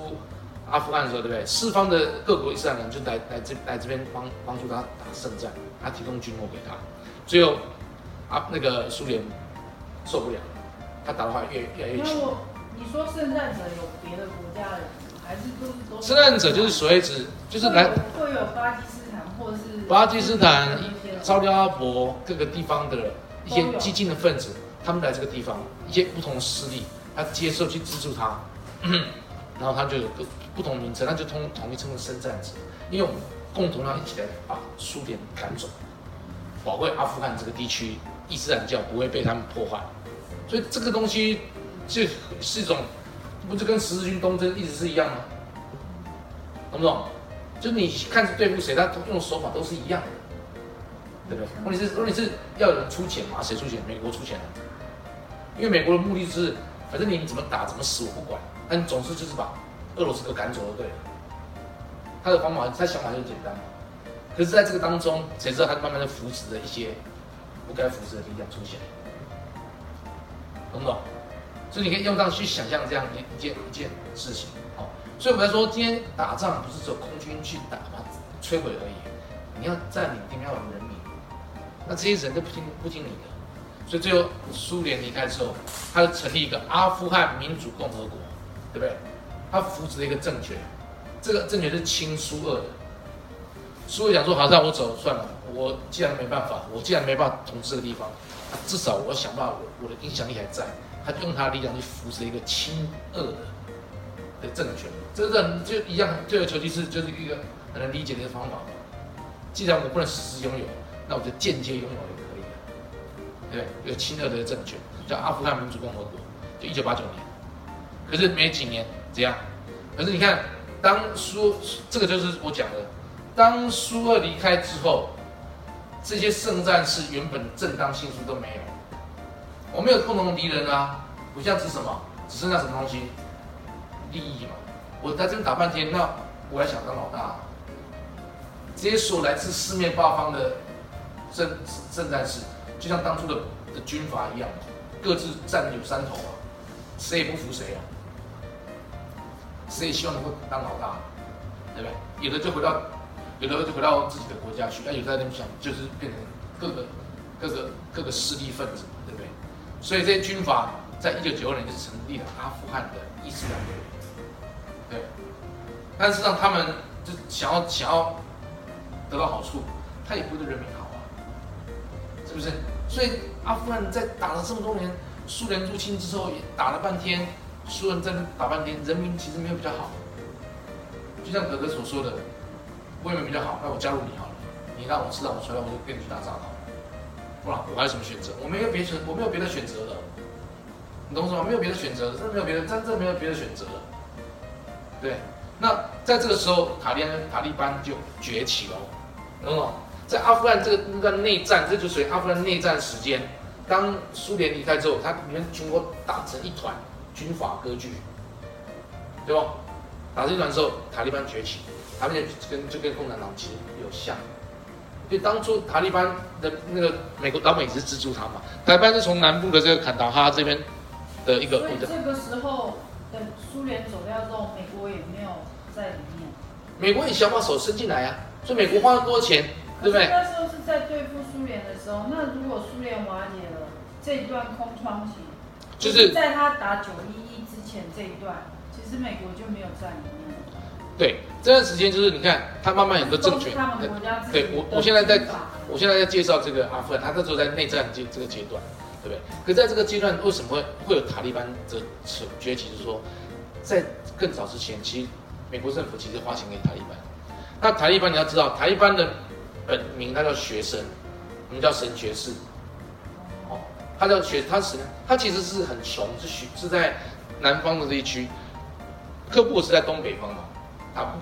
阿富汗的时候，对不对？四方的各国伊斯兰人就来来这来这边帮帮助他打圣战，他提供军火给他，最后。啊，那个苏联受不了，他打的话越越来越强。你说圣战者有别的国家人，还是都是都？圣战者就是所谓指，就是来会有巴基斯坦或是巴基斯坦、沙特阿拉伯各个地方的一些激进的分子，他们来这个地方，一些不同势力，他接受去资助他，然后他就有个不同名称，那就统统一称为圣战者，因为我们共同要一起来把苏联赶走，保卫阿富汗这个地区。伊斯兰教不会被他们破坏，所以这个东西就是一种，不就跟十字军东征一直是一样吗？懂不懂？就是你看是对付谁，他用手法都是一样的，对不对？问题是问题是要有人出钱嘛？谁出钱？美国出钱啊！因为美国的目的是，反正你怎么打怎么死我不管，但总之就是把俄罗斯给赶走就对了。他的方法，他想法就简单，可是在这个当中，谁知道他慢慢的扶持了一些。不该扶持的力量出现，懂不懂？所以你可以用上去想象这样一件一件事情。好，所以我们来说，今天打仗不是只有空军去打嘛，摧毁而已，你要占领平遥的人民，那这些人都不听不听你的。所以最后苏联离开之后，他就成立一个阿富汗民主共和国，对不对？他扶持了一个政权，这个政权是亲苏俄的。苏俄想说，好，让我走算了，我既然没办法，我既然没办法统治这个地方，至少我想办法，我我的影响力还在。他就用他的力量去扶持一个亲俄的的政权，这让就一样，退而求其次，就是一个很能理解的方法。既然我不能实质拥有，那我就间接拥有。对，有亲俄的政权叫阿富汗民主共和国，就一九八九年。可是没几年，怎样？可是你看，当苏这个就是我讲的，当苏俄离开之后，这些圣战士原本正当性数都没有，我没有共同敌人啊，不像是什么，只剩下什么东西，利益嘛。我在这边打半天，那我还想当老大、啊。这些所来自四面八方的圣圣战士。就像当初 的, 的军阀一样，各自占有山头啊，谁也不服谁啊，谁也希望能够当老大，对不对？有的就回到，有的就回到自己的国家去，那有的在那边想，就是变成各个各个各个势力分子，对不对？所以这些军阀在一九九二年就成立了阿富汗的伊斯兰国，对。但是让他们就想要想要得到好处，他也不对人民好。是不是？所以阿富汗在打了这么多年，苏联入侵之后也打了半天，苏联在打半天，人民其实没有比较好。就像格格所说的，我也没比较好，那我加入你好了，你让我吃到我出来，我就跟你去打仗好了。不然我还有什么选择？我没有别选，我没有别的选择了。你懂什么？没有别的选择，真的没有别的，真的没有别的选择了。对，那在这个时候，塔利塔利班就崛起了，懂不懂？在阿富汗这个那个内战，这就属于阿富汗内战时间。当苏联离开之后，他里面全国打成一团，军阀割据，对吧？打成一团之后，塔利班崛起，他们就跟就跟共产党其实有像。所以当初塔利班的那个美国老美也是资助他嘛，塔利班是从南部的这个坎大哈这边的一个。所以这个时候，等苏联走掉之后，美国也没有在里面。美国也想把手伸进来啊，所以美国花了多少钱？对不对？那时候是在对付苏联的时候，那如果苏联瓦解了，这一段空窗期，就是在他打九一一之前这一段，其实美国就没有在里面。对，这段时间就是你看，他慢慢有个政权，他们国家自己对我我现在在，我现在在介绍这个阿富汗，他那时候在内战这这个阶段，对不对？可在这个阶段为什么会会有塔利班的崛起？就是说，在更早之前，其实美国政府其实花钱给塔利班。那塔利班你要知道，塔利班的本名他叫学生，我们叫神学士，哦，他叫学，他是他其实是很穷，是学是在南方的地区，喀布尔是在东北方嘛，他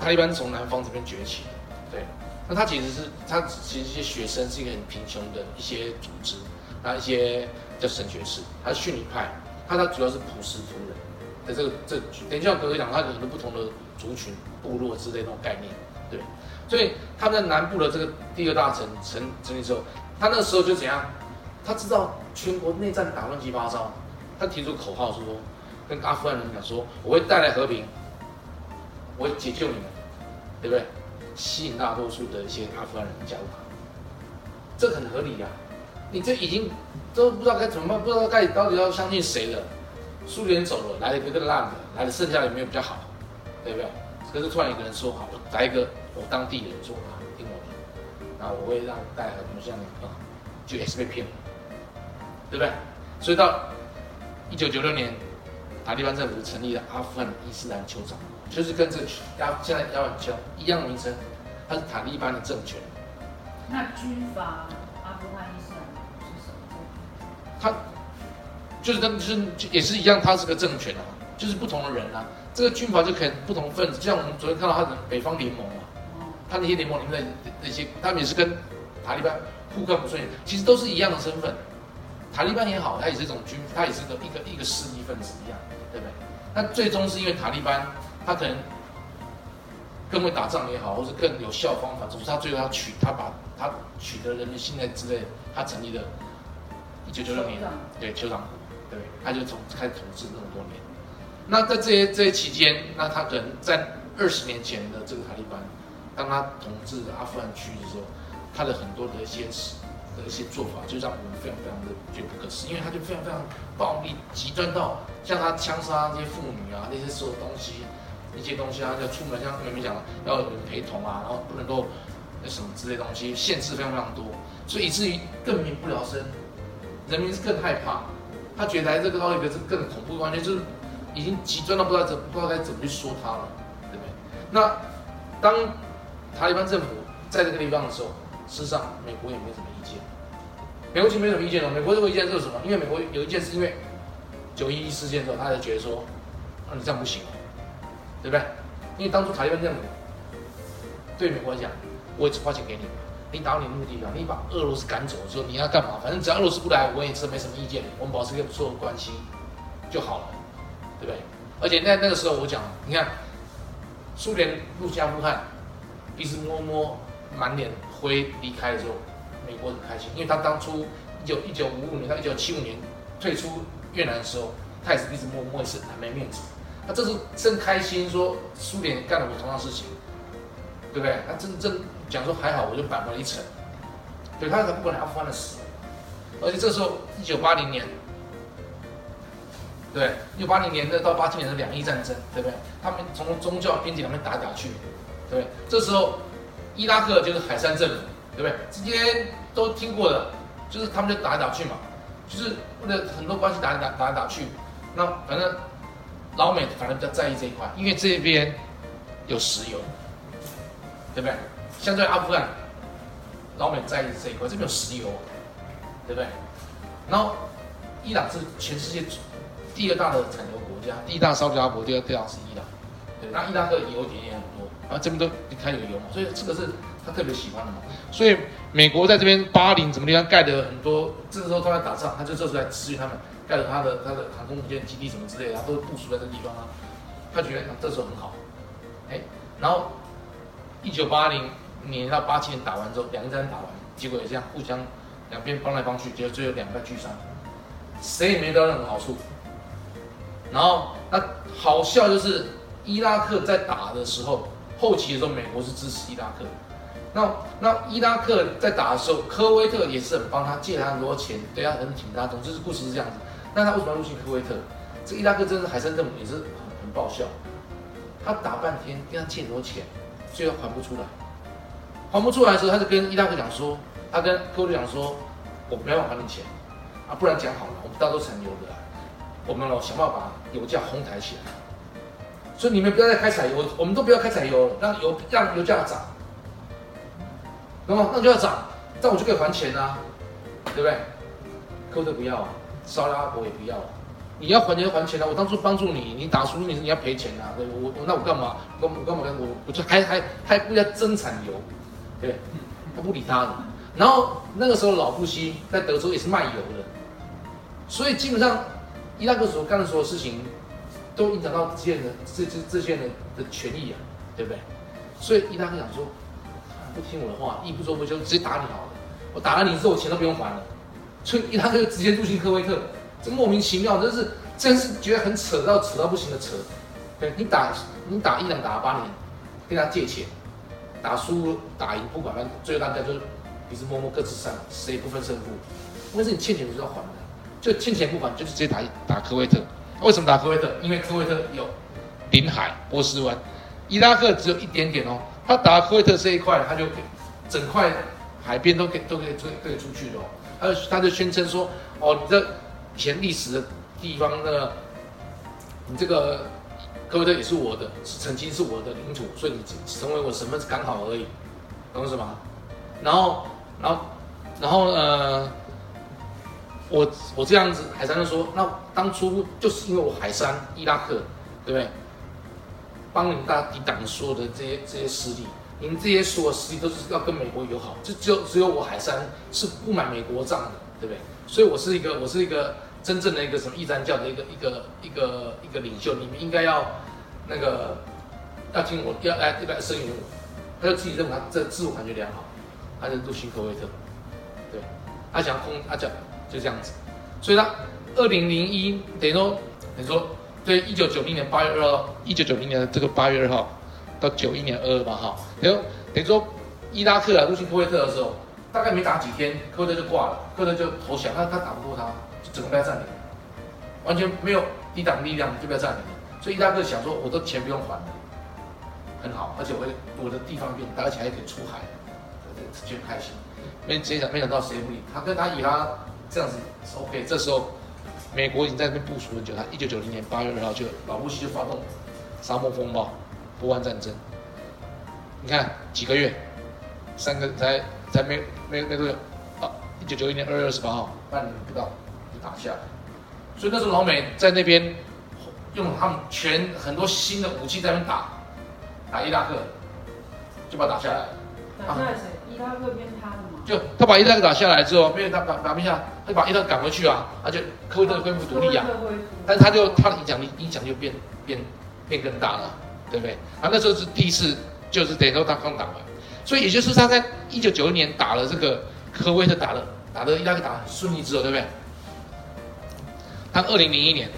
他一般从南方这边崛起，对，那他其实是他其实一些学生是一个很贫穷的一些组织，那一些叫神学士，他是逊尼派，他他主要是普什图人，在这个这个、等一下我讲他有很多不同的族群部落之类的那种概念，对。所以他们在南部的这个第二大城城成立之后，他那个时候就怎样？他知道全国内战打乱七八糟，他提出口号说，跟阿富汗人讲说，我会带来和平，我会解救你们，对不对？吸引大多数的一些阿富汗人加入他，这很合理呀、啊。你这已经都不知道该怎么办，不知道该到底要相信谁了。苏联走了，来了一个更烂的，来了剩下的也没有比较好，对不对？可是突然一个人说，好，我来一个。我当地人说啊，听我的，然后我会让带来很多这样的啊，就也是被骗了，对不对？所以到一九九六年，塔利班政府成立了阿富汗伊斯兰酋长，就是跟这个现在要叫一样的名称，它是塔利班的政权。那军阀阿富汗伊斯兰是什么？它就是跟就是也是一样，它是个政权啊，就是不同的人啊，这个军阀就可能不同分子，就像我们昨天看到它的北方联盟啊。他那些联盟里面的那些，他们也是跟塔利班互看不顺眼，其实都是一样的身份。塔利班也好，他也是一种军，他也是一个一个势力分子一样，对不对？那最终是因为塔利班，他可能更会打仗也好，或是更有效方法，总之他最后他取他把他取得人民信任之类，他成立了一九九六年，对酋长，对，他就从开始统治那么多年。那在这些这些期间，那他可能在二十年前的这个塔利班。当他统治阿富汗区的时候，他的很多的一些的一些做法，就让我们非常非常的觉得不可思议，因为他就非常非常暴力、极端到像他枪杀那些妇女啊，那些所有东西，那些东西啊，要出门像妹妹讲要有人陪同啊，然后不能够那什么之类的东西，限制非常非常多，所以以至于更民不聊生，人民是更害怕，他觉得这个到一个是更恐怖，完全就是已经极端到不知道怎不知道该怎么去说他了，对不对？那当塔利班政府在这个地方的时候，事实上美国也没什么意见。美国其实没什么意见了。美国这个意见就是什么？因为美国有一件事，因为九一一事件的时候，他就觉得说，啊，你这样不行，对不对？因为当初塔利班政府对美国来讲，我也只花钱给你，你打到你目的了，你把俄罗斯赶走之后，你要干嘛？反正只要俄罗斯不来，我也是没什么意见，我们保持一个不错的关系就好了，对不对？而且在那个时候，我讲，你看苏联入侵阿富汗，一直摸摸满脸灰离开的时候，美国很开心，因为他当初一九五五年到一九七五年退出越南的时候，他也是一直摸摸，也是很没面子。他这次真开心说苏联干了我同样的事情，对不对？他真正讲说还好，我就扳回了一城。对，他才不管阿富汗的死。而且这时候一九八零年，对，一九八零年到八七年的两伊战争，对不对？他们从宗教边界两边打打去，对不对？这时候伊拉克就是海珊政府，对不对？之前都听过的，就是他们就打来打去嘛，就是为了很多关系打来打打来打去。那反正老美反正比较在意这一块，因为这边有石油，对不对？相对阿富汗，老美在意这一块，这边有石油，对不对？然后伊朗是全世界第二大的产油国家，第一大沙特阿拉伯，第二大是伊朗。对，那伊拉克油田也很多，然后这边都离开有油嘛，所以这个是他特别喜欢的嘛。所以美国在这边巴林什么地方盖的很多，这个时候他在打仗，他就这时候来支援他们，盖了他的他的航空母舰基地什么之类的，他都部署在这个地方啊。他觉得、啊、这时候很好，哎，然后一九八零年到八七年打完之后，两个战打完，结果也这样互相两边帮来帮去，结果最后两败俱伤，谁也没得到任何好处。然后那好笑就是。伊拉克在打的时候，后期的时候，美国是支持伊拉克。那那伊拉克在打的时候，科威特也是很帮他借他很多钱，对他很挺他。总之，故事是这样子。那他为什么要入侵科威特？这伊拉克真的海珊政府也是很很爆笑。他打半天跟他借很多钱，最后还不出来。还不出来的时候，他就跟伊拉克讲说，他跟科威特讲说，我没办法还你钱啊，不然讲好了，我们大家都产油的，我们想办法把油价哄抬起来。所以你们不要再开采油，我们都不要开采油了，让油让油价涨，懂吗？那就要涨，这样我就可以还钱啊，对不对？科威特不要啊，沙特阿拉伯也不要啊，你要还钱就还钱啊！我当初帮助你，你打输你是你要赔钱啊！对我我那我干嘛？我干嘛？我我就还还还不要增产油，对，他不理他了。然后那个时候老布希在德州也是卖油的，所以基本上伊拉克所干的所有事情。都影响到这些人、这这这些人的权益啊，对不对？所以伊拉克想说，不听我的话，一不做不休，直接打你好了。我打了你之后，我钱都不用还了。所以伊拉克就直接入侵科威特，这莫名其妙，真是真是觉得很扯到扯到不行的扯。对，你打你打伊朗打了八年，跟他借钱，打输打赢不管，最后大家就彼此默默各自散，谁也不分胜负。但是你欠钱就是要还的，就欠钱不还，就是直接打打科威特。为什么打科威特？因为科威特有领海波斯湾，伊拉克只有一点点哦。他打科威特这一块，他就整块海边都可以都可以对出去的哦。而他就宣称说：“哦，你这以前历史的地方那个，你这个科威特也是我的，曾经是我的领土，所以你成为我身份是刚好而已，懂什么？然后，然后，然后呃。”我我这样子，海珊就说，那当初就是因为我海珊伊拉克，对不对？帮你们大抵挡所有的这些这些势力，你们这些所有势力都是要跟美国友好，就只有只有我海珊是不买美国账的，对不对？所以我是一个我是一个真正的一个什么伊斯兰教的一个一个一个一个领袖，你们应该要那个要听我要来来声援我，他就自己认为他这自我感觉良好，他就入侵科威特，对，他想空他讲。就这样子，所以他二零零一，等于说，等于说，对，一九九零年八月二号，一九九零年的这个八月二号到九一年二二八号，然后等于说伊拉克啊入侵科威特的时候，大概没打几天，科威特就挂了，科威特就投降，他他打不过他，就整个被他占领，完全没有抵挡力量就被他占领了。所以伊拉克想说，我的钱不用还了，很好，而且我我的地方变大，而且还可以出海，就很开心。没谁想没想到谁不理他，跟他以他这样子 OK。这时候美国已经在那边部署很久，他一九九零年八月二号就老布希就发动沙漠风暴、波湾战争。你看几个月，三个才才没没没多久啊，一九九零年二月二十八号，半年不到就打下来。所以那时候老美在那边。用他们全很多新的武器在那边打，打伊拉克，就把他打下来。打下来谁？伊拉克变他的吗？就他把伊拉克打下来之后，变他把打不下，他把伊拉克赶回去啊，他就科威特恢复独立啊。但是他就他的影响力影响就变变变更大了，对不对？他那时候是第一次，就是等于说他刚打完，所以也就是他在一九九一年打了这个科威特打了打的伊拉克打顺利之后，对不对？他二零零一年。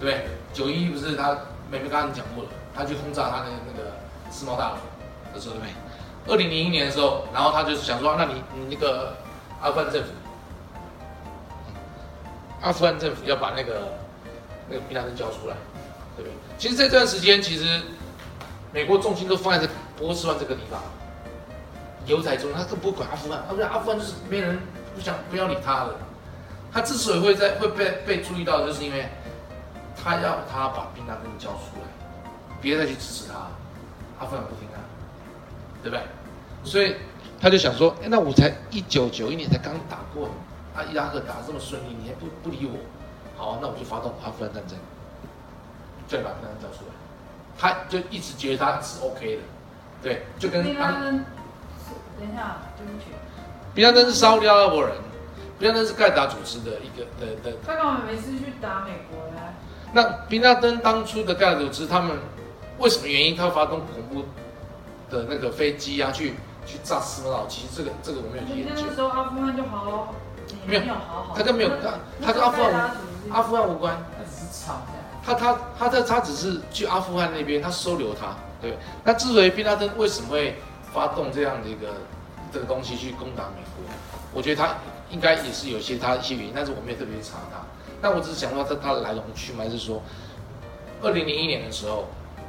对不对？九一不是他美国刚刚讲过了，他去轰炸他的那个世贸大楼的时候，对不对？二零零一年的时候，然后他就想说，那你你那个阿富汗政府，阿富汗政府要把那个那个避难人交出来，对不对？其实这段时间，其实美国重心都放在这波斯湾这个地方，犹太中他更不管阿富汗，而且阿富汗就是没人不想不要理他了。他之所以会在会被被注意到，就是因为。他要他把兵单给你交出来，别再去支持他，阿富汗不听啊，对不对？所以他就想说，哎，那我才一九九一年才刚打过，啊，伊拉克打这么顺利，你还不不理我，好，那我就发动阿富汗战争，再把兵单交出来。他就一直觉得他是 OK 的，对，就跟他们。等一下，对不起。兵单是沙特阿拉伯人，兵单是盖达组织的一个的的。他干嘛每次去打美国呢？那宾拉登当初的盖达组织，他们为什么原因他发动恐怖的那个飞机啊，去去炸世贸大楼？其实这个这个我没有去研究。那个时候阿富汗就好，没有好好，他就没有他他跟阿富汗阿富汗无关，他他他他他只是去阿富汗那边，他收留他，对。那之所以宾拉登为什么会发动这样的一个这个东西去攻打美国，我觉得他应该也是有些他一些原因，但是我没有特别查他。那我只是想到它的来龙去脉是说，二零零一年的时候，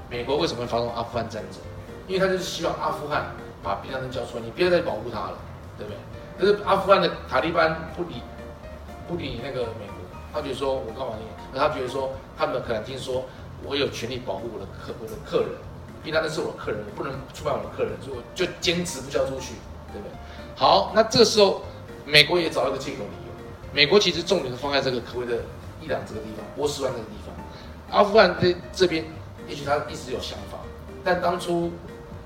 美国为什么会发动阿富汗战争？因为他就是希望阿富汗把边疆人交出来，你不要再保护他了，对不对？但是阿富汗的塔利班不理不理那个美国，他觉得说我干嘛你？他觉得说他们可能听说我有权利保护我的客我的客人，边疆人是我的客人，我不能出卖我的客人，所以我就坚持不交出去，对不对？好，那这时候美国也找一个借口理由。美国其实重点放在这个科威特、伊朗这个地方、波斯湾这个地方，阿富汗这这边，也许他一直有想法，但当初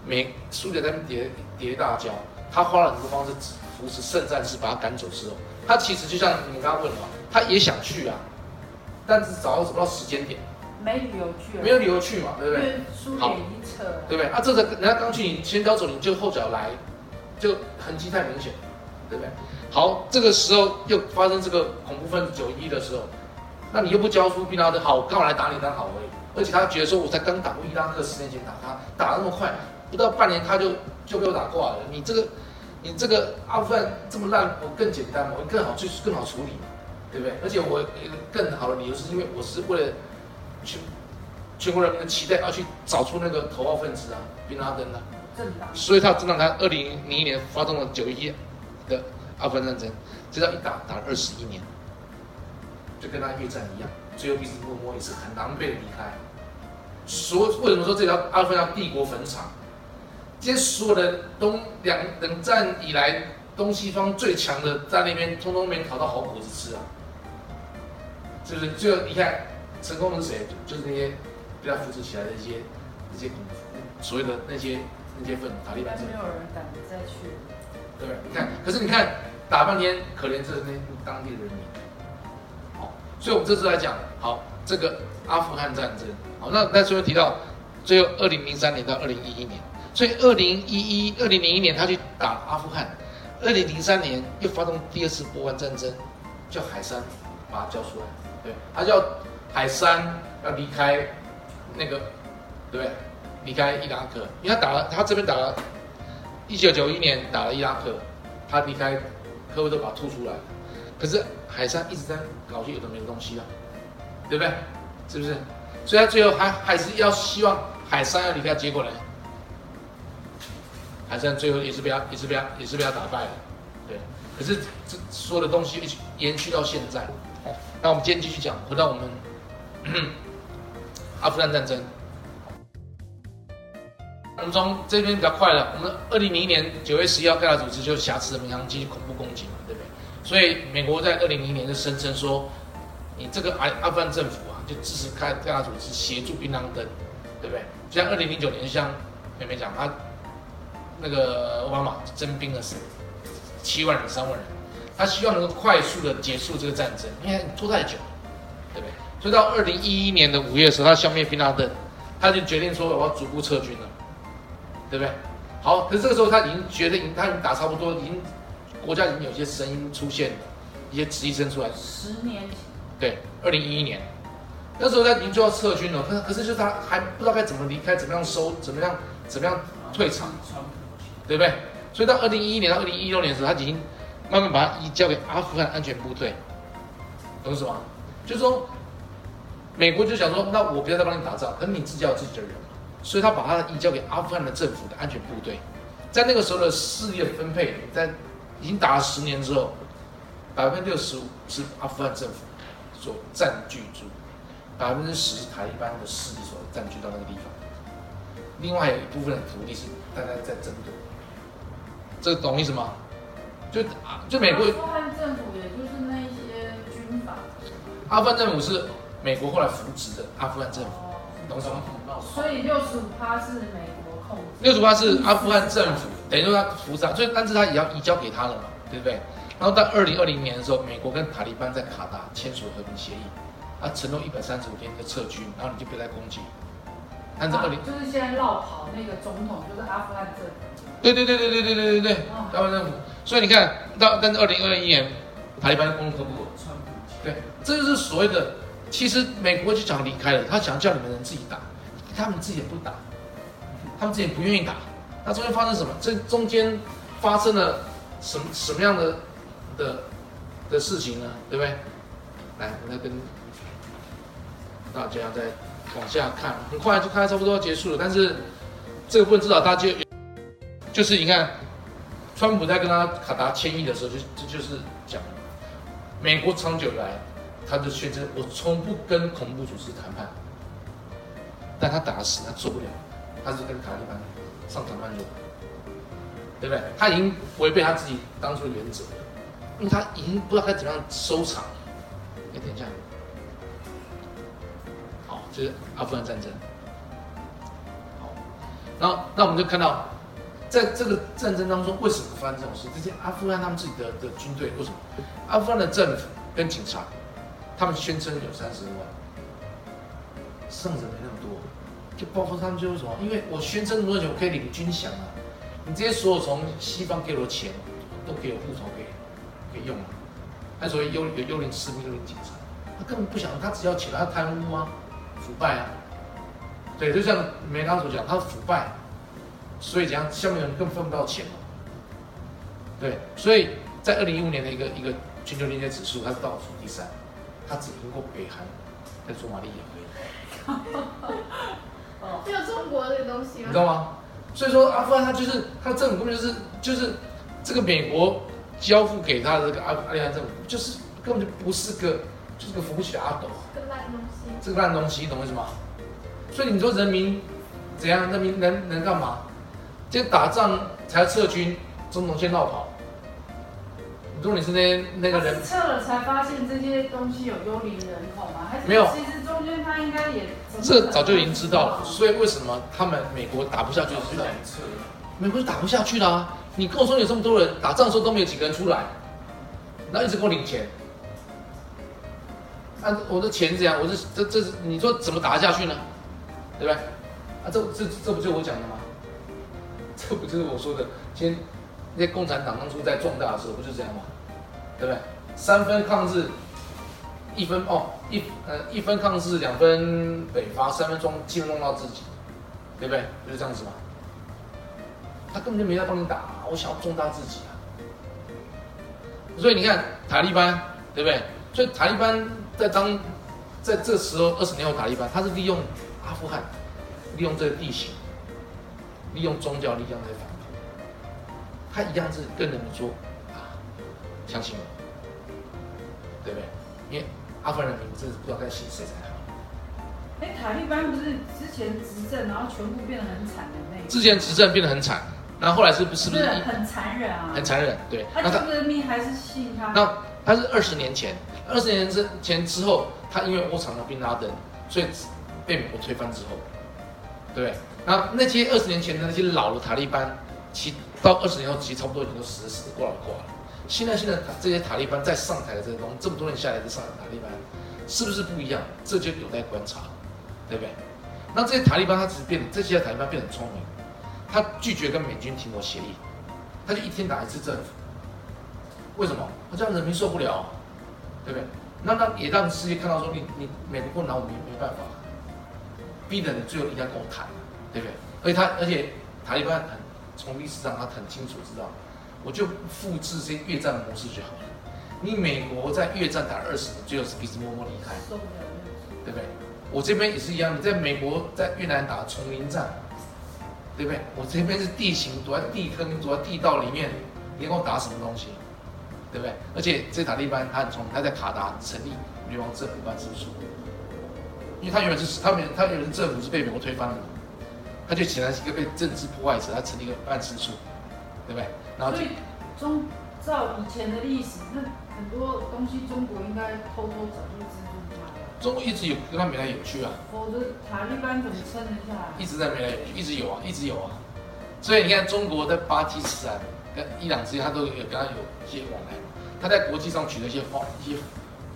美苏联在那边跌跌大跤，他花了很多方式扶持圣战士把他赶走之后，他其实就像你们刚刚问的嘛，他也想去啊，但是找不到时间点，没理由去，没有理由去嘛，对不对？苏联已经撤了，对不对？啊，这个人家刚去，你先交走，你就后脚来，就痕迹太明显，对不对？好，这个时候又发生这个恐怖分子九一的时候，那你又不交出宾拉登，好，我刚好来打你当好而已。而且他觉得说，我才刚打过伊拉克，十年前打他，打那么快，不到半年他就就被我打挂了。你这个，你这个阿富汗这么烂，我更简单，我更好去更好处理，对不对？而且我更好的理由是因为我是为了去全国人民的期待要去找出那个头号分子啊，宾拉登啊，所以他真让他二零零一年发动了九一的。阿富汗战争，这仗一打打了二十一年，就跟他越战一样，最后必死不活也是很狼狈的离开。所为什么说这条阿富汗叫帝国坟场？今天所有的东两冷战以来东西方最强的在那边，通通没讨到好果子吃啊！就是最后你看成功的是谁？就是那些被他扶持起来的一些那些所谓的那些那些分塔利班政府。没有人敢再去。对不对？你看，可是你看，打半天，可怜这些当地人民。好，所以我们这次来讲，好，这个阿富汗战争。好，那那最后提到，最后二零零三年到二零一一年，所以二零一一、二零零一年他去打阿富汗，二零零三年又发动第二次波湾战争，叫海珊把他交出来，对，他叫海珊要离开那个，对不对？离开伊拉克，因为他打了，他这边打了。一九九一年打了伊拉克，他离开科威特法吐出来，可是海珊一直在搞些有的没的东西啊，对不对？是不是？所以他最后还还是要希望海珊要离开，结果呢，海珊最后也是被他也是被他也是被他打败了，对。可是这所有的东西一直延续到现在。那我们今天继续讲，回到我们阿富汗战争。我们从这边比较快了，我们二零零一年九月十一号，盖达组织就挟持民航机恐怖攻击嘛，对不对？所以美国在二零零一年就声称说，你这个阿富汗政府啊，就支持盖达组织协助槟榔灯，对不对？就像二零零九年，像美美讲，他那个奥巴马征兵了七万人、三万人，他希望能够快速的结束这个战争，因为拖太久了，对不对？所以到二零一一年的五月的时候，他消灭槟榔灯，他就决定说我要逐步撤军了。对不对？好，可是这个时候他已经觉得他已经打差不多，已经国家已经有些声音出现了，一些质疑声出来。十年前，对，二零一一年，那时候他已经就要撤军了，可可是就他还不知道该怎么离开，怎么样收，怎么样怎么样退场，对不对？所以到二零一一年到二零一六年的时候，他已经慢慢把它移交给阿富汗安全部队，懂什么？就是说，美国就想说，那我不要再帮你打仗，可是你自己要有自己的人。所以他把他移交给阿富汗的政府的安全部队，在那个时候的势力的分配，在已经打了十年之后，百分之六十五是阿富汗政府所占据住，百分之十是塔利班的势力所占据到那个地方，另外有一部分的土地是大家在争夺，这懂意思吗？就就美国阿富汗政府也就是那一些军阀，阿富汗政府是美国后来扶植的阿富汗政府。懂什么？所以六十五趴是美国控制，六十五趴是阿富汗政府，等于说他扶持，所以但是他也要移交给他了嘛，对不对？然后到二零二零年的时候，美国跟塔利班在卡达签署和平协议，他承诺一百三十五天就撤军，然后你就别再攻击。但是二零、啊、就是现在落跑那个总统就是阿富汗政府，对对对对对对对对对，阿富汗政府。所以你看到，但是二零二一年塔利班攻克布尔，对，这就是所谓的。其实美国就想离开了，他想叫你们人自己打，他们自己也不打，他们自己也不愿意打。那中间发生什么？这中间发生了什么什么样的的的事情呢？对不对？来，我们再跟大家再往下看，很快就看差不多要结束了。但是这个部分至少大家就是你看，川普在跟他卡达签议的时候，就这 就, 就是讲美国长久以来。他就宣称我从不跟恐怖组织谈判，但他打死他做不了，他就跟塔利班上谈判桌，对不对？他已经违背他自己当初的原则，因为他已经不知道该怎么样收场。哎，等一下，好，这、就是阿富汗战争。好，然后那我们就看到，在这个战争当中，为什么发生这种事？这些阿富汗他们自己 的, 的军队为什么？阿富汗的政府跟警察。他们宣称有三十万，剩着没那么多，就包括他们就是什么？因为我宣称多久可以领军饷啊？你这些所有从西方给我的钱，都给我户头给给用了、啊。他所谓幽有幽灵士兵、幽灵警察，他根本不想，他只要钱，他贪污啊、腐败啊。对，就像梅刚所讲，他腐败，所以怎样，下面人更分不到钱了、啊。对，所以在二零一五年的一个一个全球廉洁指数，它是倒数第三。他只赢过北韩，在索马里也可以。哦，没有中国这个东西吗？你知道吗？所以说阿富汗他就是他的政府根本就是就是这个美国交付给他的这个阿富汗政府，就是根本就不是个就是个扶不起的阿斗，这个烂东西，这个烂东西，懂我意思吗？所以你说人民怎样？人民能能干嘛？今天打仗才撤军，总统先绕跑。如果你是那那个人，撤了才发现这些东西有幽灵人口吗？还是没有？其实中间他应该也这早就已经知道了，所以为什么他们美国打不下去？美国就打不下去啦、啊！你跟我说有这么多人打仗的时候都没有几个人出来，然后一直给我领钱，啊，我的钱这样，我是这这是你说怎么打下去呢？对不对？啊，这这这不就是我讲的吗？这不就是我说的？先那些共产党当初在壮大的时候不就这样吗？对不对？三分抗日，一分哦一呃一分抗日，两分北伐，三分钟进弄到自己，对不对？就是这样子嘛。他根本就没在帮你打、啊，我想要壮大自己啊。所以你看塔利班，对不对？所以塔利班在当在这时候二十年后，塔利班他是利用阿富汗，利用这个地形，利用宗教力量来反抗，他一样是跟人民说啊，相信我，对不对？因为阿富汗人民真是不知道该写谁才好。哎、欸，塔利班不是之前执政，然后全部变得很惨的那一？之前执政变得很惨，然后后来是不是不是很残忍啊？很残忍，对。他这个人民还是信他。那他是二十年前，二十年前之后，他因为窝藏了宾拉登，所以被美国推翻之后，对不对？那那些二十年前的那些老的塔利班，其到二十年后，其实差不多已经都死死挂了挂了。现在现在这些塔利班在上台的这些东西，这么多年下来的上海塔利班，是不是不一样？这就有待观察。对不对？那这些塔利班他只是变得，这些塔利班变得很聪明，他拒绝跟美军停火协议，他就一天打一次政府。为什么？他这样人民受不了、啊，对不对？那那也让世界看到说你你美国不拿我们没办法，逼得你最后一定要跟我谈，对不对？而且他而且塔利班很从历史上他很清楚知道，我就复制这些越战模式就好了。你美国在越战打二十年，最后是逼着默默离开，对不对？我这边也是一样，你在美国在越南打丛林战，对不对？我这边是地形，躲在地坑、躲在地道里面，你跟我打什么东西，对不对？而且这塔利班他很聪明，他在卡达成立流亡政府办事处，因为他原本是他原他原本政府是被美国推翻的，他就显然是一个被政治破坏者，他成立一个办事处，对不对？然后所以中照以前的历史，那很多东西中国应该偷偷早就知道。中国一直有跟他眉来眼去啊，我的塔利班怎么撑得下来？一直在眉来眼去，一直有啊，一直有啊。所以你看，中国在巴基斯坦跟伊朗之间，他都有跟他有一些往来，他在国际上取得一些发一些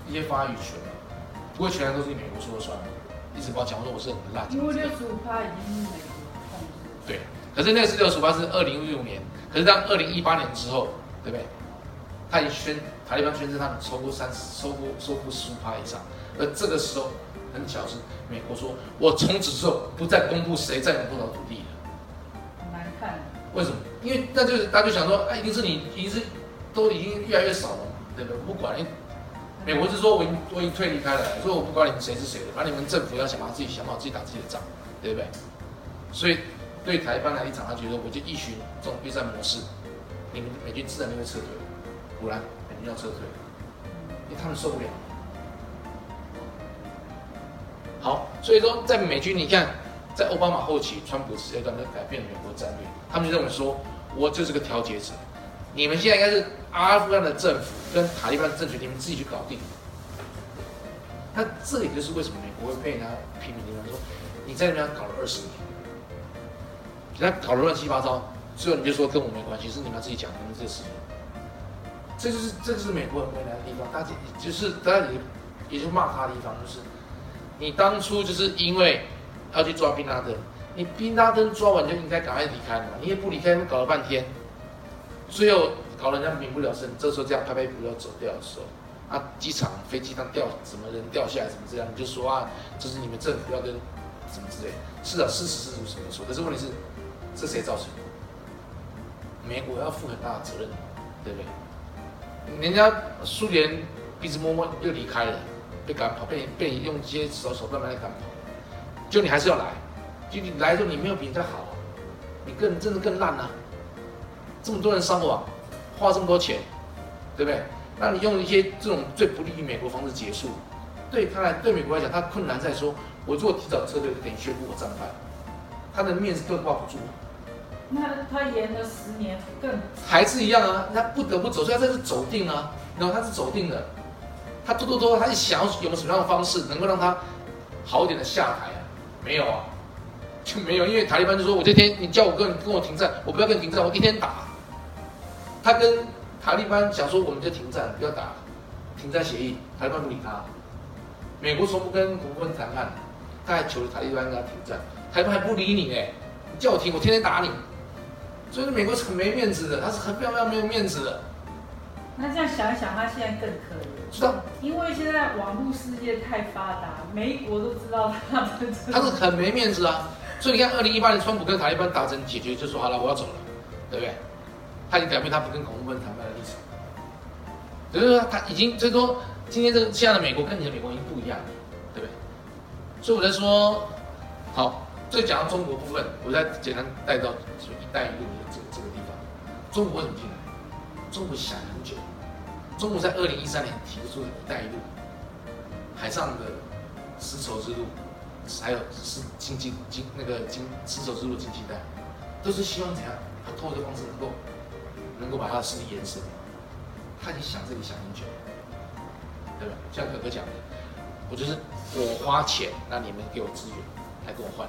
一些发语权，不过全然都是美国说了算，一直把我讲说我是很烂。因为六十五趴已经是美国控制。对，可是那是六十五趴是二零一五年，可是到二零一八年之后，对不对？他已宣塔利班宣称他们超过三十，超过收复十五趴以上。而这个时候，很巧是美国说，我从此之后不再公布谁占有多少土地了。难看。为什么？因为那就是大家就想说，哎，一定是你，一定是都已经越来越少了，对不对？我不管你，美国是说我已经我已经退离开了，所以我不管你们谁是谁了，反正你们政府要想把自己想好，自己打自己的仗，对不对？所以对台湾来讲，他觉得我就依循这种越战模式，你们美军自然就会撤退。果然，美军要撤退，因为他们受不了。好，所以说在美军，你看，在奥巴马后期，川普这段在改变美国战略，他们就认为说，我就是个调解者，你们现在应该是阿富汗的政府跟塔利班政权，你们自己去搞定。那这也就是为什么美国会被人家批评，人家说你在那边搞了二十年，人家搞得乱七八糟，最后你就说跟我没关系，是你们自己讲你们自己的事情。这就是这就是美国人未来的地方，大家就是大家也也就骂他的地方就是。你当初就是因为要去抓宾拉登，你宾拉登抓完就应该赶快离开了嘛，你也不离开，搞了半天，最后搞人家民不聊生。这时候这样拍拍屁股要走掉的时候，啊，机场飞机上掉什么人掉下来什么这样，你就说啊，这是你们政府要跟什么之类。是啊，事实是如此没错，可是问题是，这谁造成的？美国要负很大的责任，对不对？人家苏联一直摸摸就离开了。被赶跑，被被你用这些手手段来赶跑，就你还是要来，就你来的时候你没有比人家好、啊，你更真的更烂啊！这么多人伤亡，花这么多钱，对不对？那你用一些这种最不利于美国方式结束，对他来对美国来讲，他困难在说，我如果提早撤退，就等于宣布我战败，他的面子更挂不住。那他延了十年更还是一样啊，他不得不走，所以他这是走定啊，然后他是走定了。他拖拖拖，他是想要用什么样的方式能够让他好一点的下台、啊？没有啊，就没有，因为塔利班就说：“我这天你叫我跟跟我停战，我不要跟你停战，我一天打。”他跟塔利班讲说：“我们就停战，不要打，停战协议。”塔利班不理他。美国从不跟国军谈判，他还求塔利班跟他停战，塔利班还不理你哎、欸，你叫我停，我天天打你。所以美国是很没面子的，他是很非常非常没有面子的。那这样想一想，他现在更可以。知道，因为现在网络世界太发达，每一国都知道他们。他是很没面子啊，所以你看，二零一八年川普跟塔利班达成解决，就说好了，我要走了。对不对？他已经改变他不跟恐怖分子谈判的历史，就是说他已经，所以说今天这个现在的美国跟你的美国已经不一样了，对不对？所以我在说，好，这讲到中国部分，我再简单带到一带一路的这个这个地方，中国为什么进来？中国想很久，中国在二零一三年提出了一带一路，海上的丝绸之路，还有是经济经那个经丝绸之路经济带，都是希望怎样？他透过方式能够。能够把他的势力延伸，他已经想这里想很久，对吧？像可可讲的，我就是我花钱，那你们给我资源来跟我换，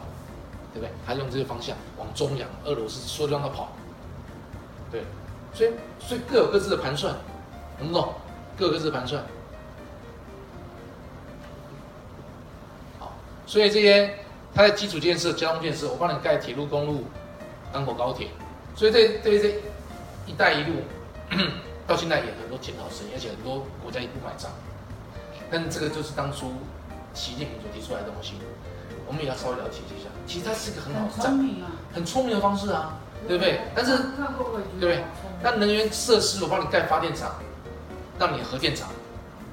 对不对？他用这个方向往中亚、俄罗斯说让他跑，对，所以所以各有各自的盘算，懂不懂？各有各自的盘算。好，所以这些他在基础建设、交通建设，我帮你盖铁路、公路、港口、高铁，所以对对这。一带一路到现在也很多检讨声音，而且很多国家也不买账。但这个就是当初习近平所提出来的东西，我们也要稍微了解一下。其实它是一个很好的战，很聪明啊，很聪明的方式啊，对不对？但是，对不对？那能源设施，我帮你盖发电厂，让你核电厂，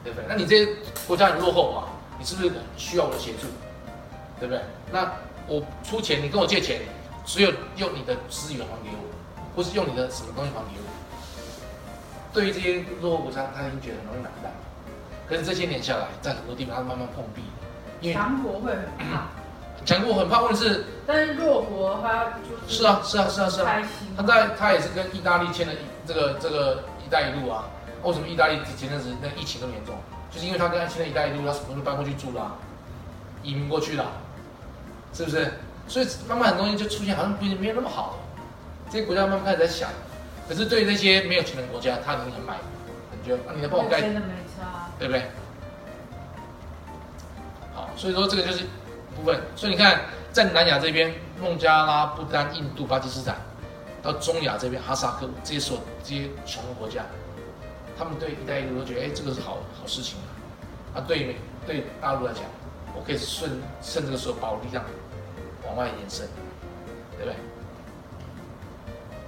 对不对？那你这些国家很落后嘛，你是不是需要我的协助？对不对？那我出钱，你跟我借钱，只有用你的资源还给我。或是用你的什么东西还给我？对于这些落后国家，他已经觉得很容易拿到。可是这些年下来，在很多地方他慢慢碰壁，因为强国会很怕。强国很怕，问题是，但是弱国他就是是啊是啊是啊是啊，他在他也是跟意大利签了这个这个“一带一路”啊。为什么意大利前阵子那疫情那么严重？就是因为他跟他签了“一带一路”，他什么都搬过去住了、啊，移民过去了、啊，是不是？所以慢慢很多东西就出现，好像不没有那么好。这些国家慢慢开始在想，可是对于那些没有钱的国家，他已经很买，很觉得啊，你来帮我盖，真的没差，对不对？好，所以说这个就是部分。所以你看，在南亚这边，孟加拉、不丹、印度、巴基斯坦，到中亚这边，哈萨克这些所这些穷的国家，他们对一带一路都觉得，哎，这个是好好事情啊。啊，对美对大陆来讲，我可以顺趁这个时候把我力量往外延伸，对不对？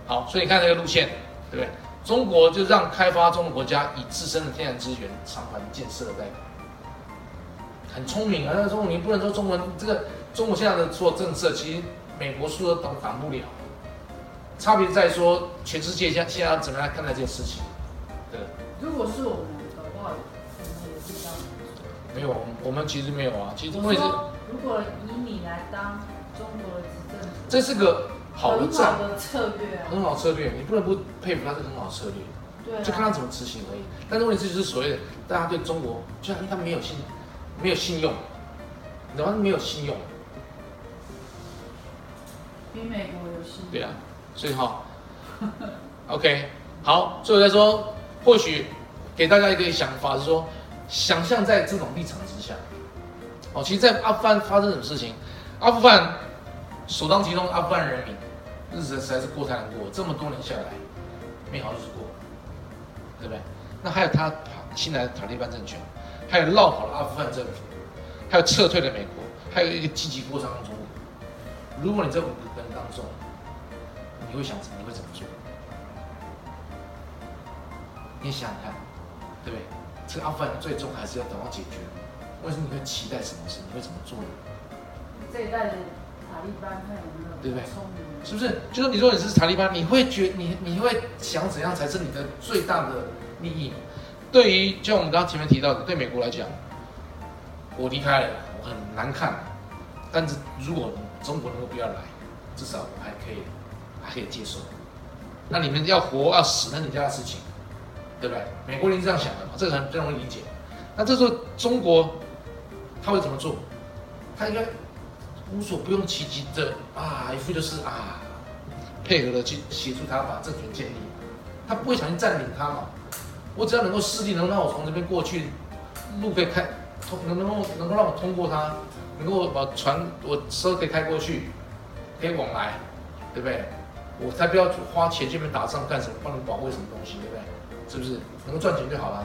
好，所以你看这个路线，对不对？中国就让开发中的国家以自身的天然资源偿还建设的贷款，很聪明啊！那中国你不能说中国这个中国现在的做政策，其实美国说都挡不了，差别在说全世界现在现在怎么样看待这件事情？对。如果是我们搞不好，我们也知道。没有，我们其实没有啊，其实中国一直。如果以你来当中国的执政，这是个。好的战，很好的策略、啊，很好的策略，你不能不佩服他是很好的策略，对、啊，就看他怎么执行而已。但是问题就是所谓的大家对中国，就像他没有信，没有信用，你知道吗？没有信用，比美国有信用。对啊，所以哈，OK， 好，所以我在说，或许给大家一个想法是说，想象在这种立场之下，哦，其实，在阿富汗发生什么事情，阿富汗首当其冲，阿富汗人民。日子实在是过太难过，这么多年下来没好日子过，对不对？那还有他新来的塔利班政权，还有落跑的阿富汗政府，还有撤退的美国，还有一个积极扩张的中国。如果你在五个人当中，你会想，你会怎么做？你想想看，对不对？这个阿富汗最终还是要得到解决。为什么你会期待什么事？你会怎么做呢？这一代人。塔利班看有没有，对不对？是不是？就是你说你是塔利班，你会觉你你会想怎样才是你的最大的利益？对于就像我们刚刚前面提到的，对美国来讲，我离开了，我很难看。但是如果中国能够不要来，至少我还可以还可以接受。那你们要活要死，那你家的事情，对不对？美国人这样想的嘛，这个很容易理解。那这时候中国他会怎么做？他应该。无所不用其极的啊，一副就是啊，配合的去协助他把政权建立，他不会想去占领他嘛。我只要能够势力能让我从这边过去，路可以开，通能能够能够让我通过它，能够把船我车可以开过去，可以往来，对不对？我才不要花钱去那边打仗干什么，帮你保卫什么东西，对不对？是不是能够赚钱就好了，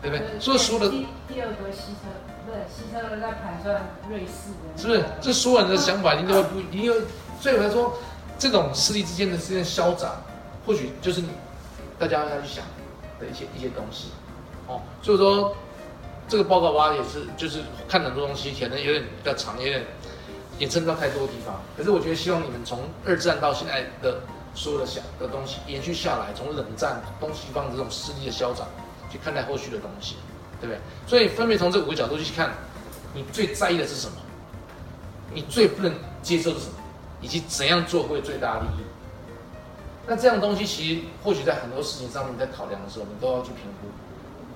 对不对？所以说的第二个西车。对，希特勒在盘算瑞士的，是不是？这所有人的想法一定都会不，因为所以我才说，这种势力之间的之间消长，或许就是大家要去想的一些一些东西。哦，所以说这个报告吧也是就是看很多东西，可能有点比较长，有点延伸到太多地方。可是我觉得希望你们从二战到现在的所有的想的东西延续下来，从冷战东西方这种势力的消长去看待后续的东西，对不对？所以分别从这五个角度去看，你最在意的是什么，你最不能接受的是什么，以及怎样做会有最大的利益。那这样的东西其实或许在很多事情上面在考量的时候，你都要去评估。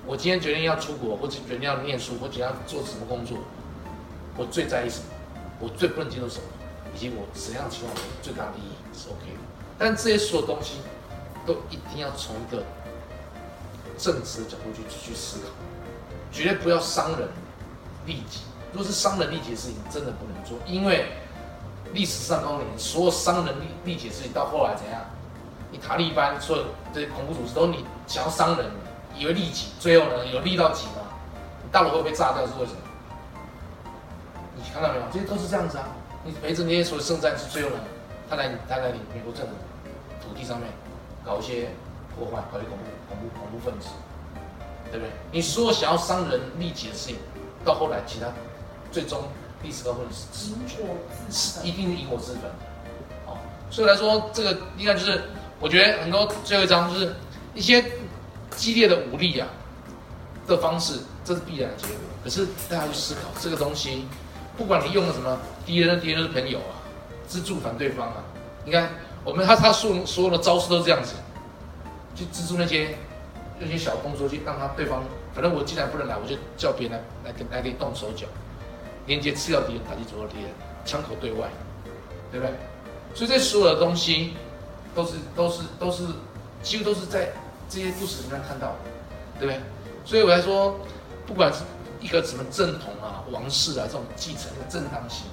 我今天决定要出国，或者决定要念书，或者要做什么工作，我最在意什么，我最不能接受什么，以及我怎样期望我最大的利益是 OK 的。但这些所有东西都一定要从一个正直的角度 去, 去思考，绝对不要伤人利己。如果是伤人利己的事情，真的不能做，因为历史上高年所有伤人利己的事情，到后来怎样？你塔利班所有这些恐怖组织都你想要伤人，以为利己，最后呢有利到己吗？你大楼会被炸掉是为什么？你看到没有？这些都是这样子啊！你陪着那些所有圣战是最后呢，他来他来你美国政府土地上面搞一些破坏，搞一些恐怖恐怖恐怖分子，对不对？你所有想要伤人利己的事情，到后来其他最终历史高分是知我自焚，一定是以我自焚。好，所以来说这个应该就是我觉得很多最后一章就是一些激烈的武力啊的方式，这是必然的结果。可是大家去思考这个东西，不管你用了什么敌人，敌人的朋友啊，资助反对方啊，你看我们他他所所有的招式都是这样子，去资助那些那些小动作，去让他对方，反正我既然不能来，我就叫别人来来跟来给你动手脚，连接次要敌人，打击主要敌人，枪口对外，对不对？所以这所有的东西都是都是都是几乎都是在这些故事里面看到的，对不对？所以我来说，不管是一个什么正统啊、王室啊这种继承的正当性，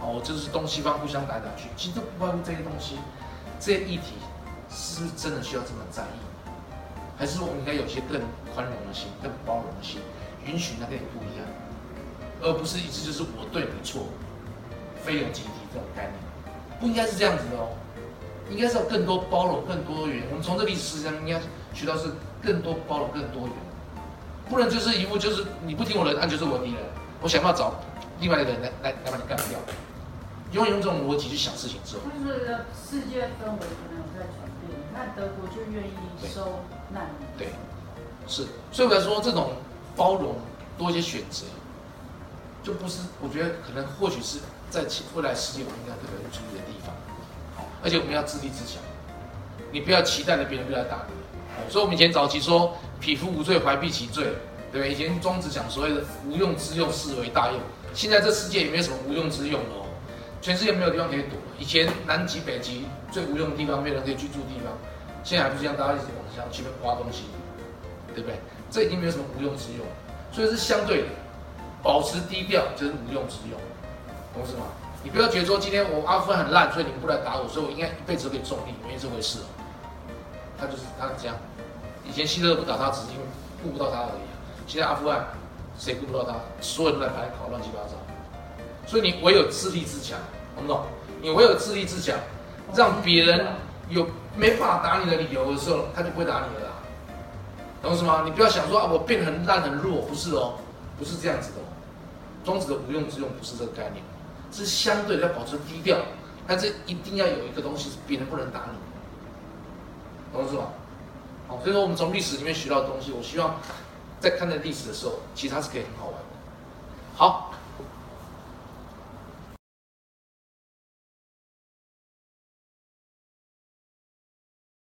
哦，就是东西方互相打来打去，其实都不关乎这些东西，这些议题是不是真的需要这么在意，还是我们应该有些更宽容的心、更包容的心，允许那个也不一样，而不是一直就是我对你错，非有集体这种概念，不应该是这样子的哦。应该是有更多包容、更多元。我们从这历史上应该学到是更多包容、更多元，不能就是一副就是你不听我的，那就是我的敌人。我想要找另外一个人来来来把你干掉。永远用这种逻辑去想事情之后，就是世界氛围可能有在转变，那德国就愿意收难民。对，是。所以我来说，这种包容多一些选择，就不是我觉得可能或许是在未来世界我们应该特别注意的地方。而且我们要自立自强，你不要期待着别人不要打你。所以我们以前早期说匹夫无罪，怀璧其罪，对不对？以前庄子讲所谓的无用之用，是为大用。现在这世界也没有什么无用之用了哦，全世界没有地方可以躲了。以前南极、北极最无用的地方，没有人可以居住的地方，现在还不是这样，大家一直往上去挖东西，对不对？这已经没有什么无用之用，所以是相对的，保持低调就是无用之用，懂是吗？你不要觉得说今天我阿富汗很烂，所以你们不来打我，所以我应该一辈子都可以中立，没有这回事哦。他就是他这样，以前希特勒不打他，只是因为顾不到他而已。现在阿富汗谁顾不到他？所有人来排考乱七八糟。所以你唯有自立自强，懂不懂？你唯有自立自强，让别人有没办法打你的理由的时候，他就不会打你了啦，懂什么？你不要想说啊，我变得很烂很弱，不是哦，不是这样子的哦。庄子的无用之用不是这个概念。是相对的要保持低调，但是一定要有一个东西是别人不能打你，懂是吧？好，所以说我们从历史里面学到的东西，我希望在看待历史的时候，其实它是可以很好玩的。好。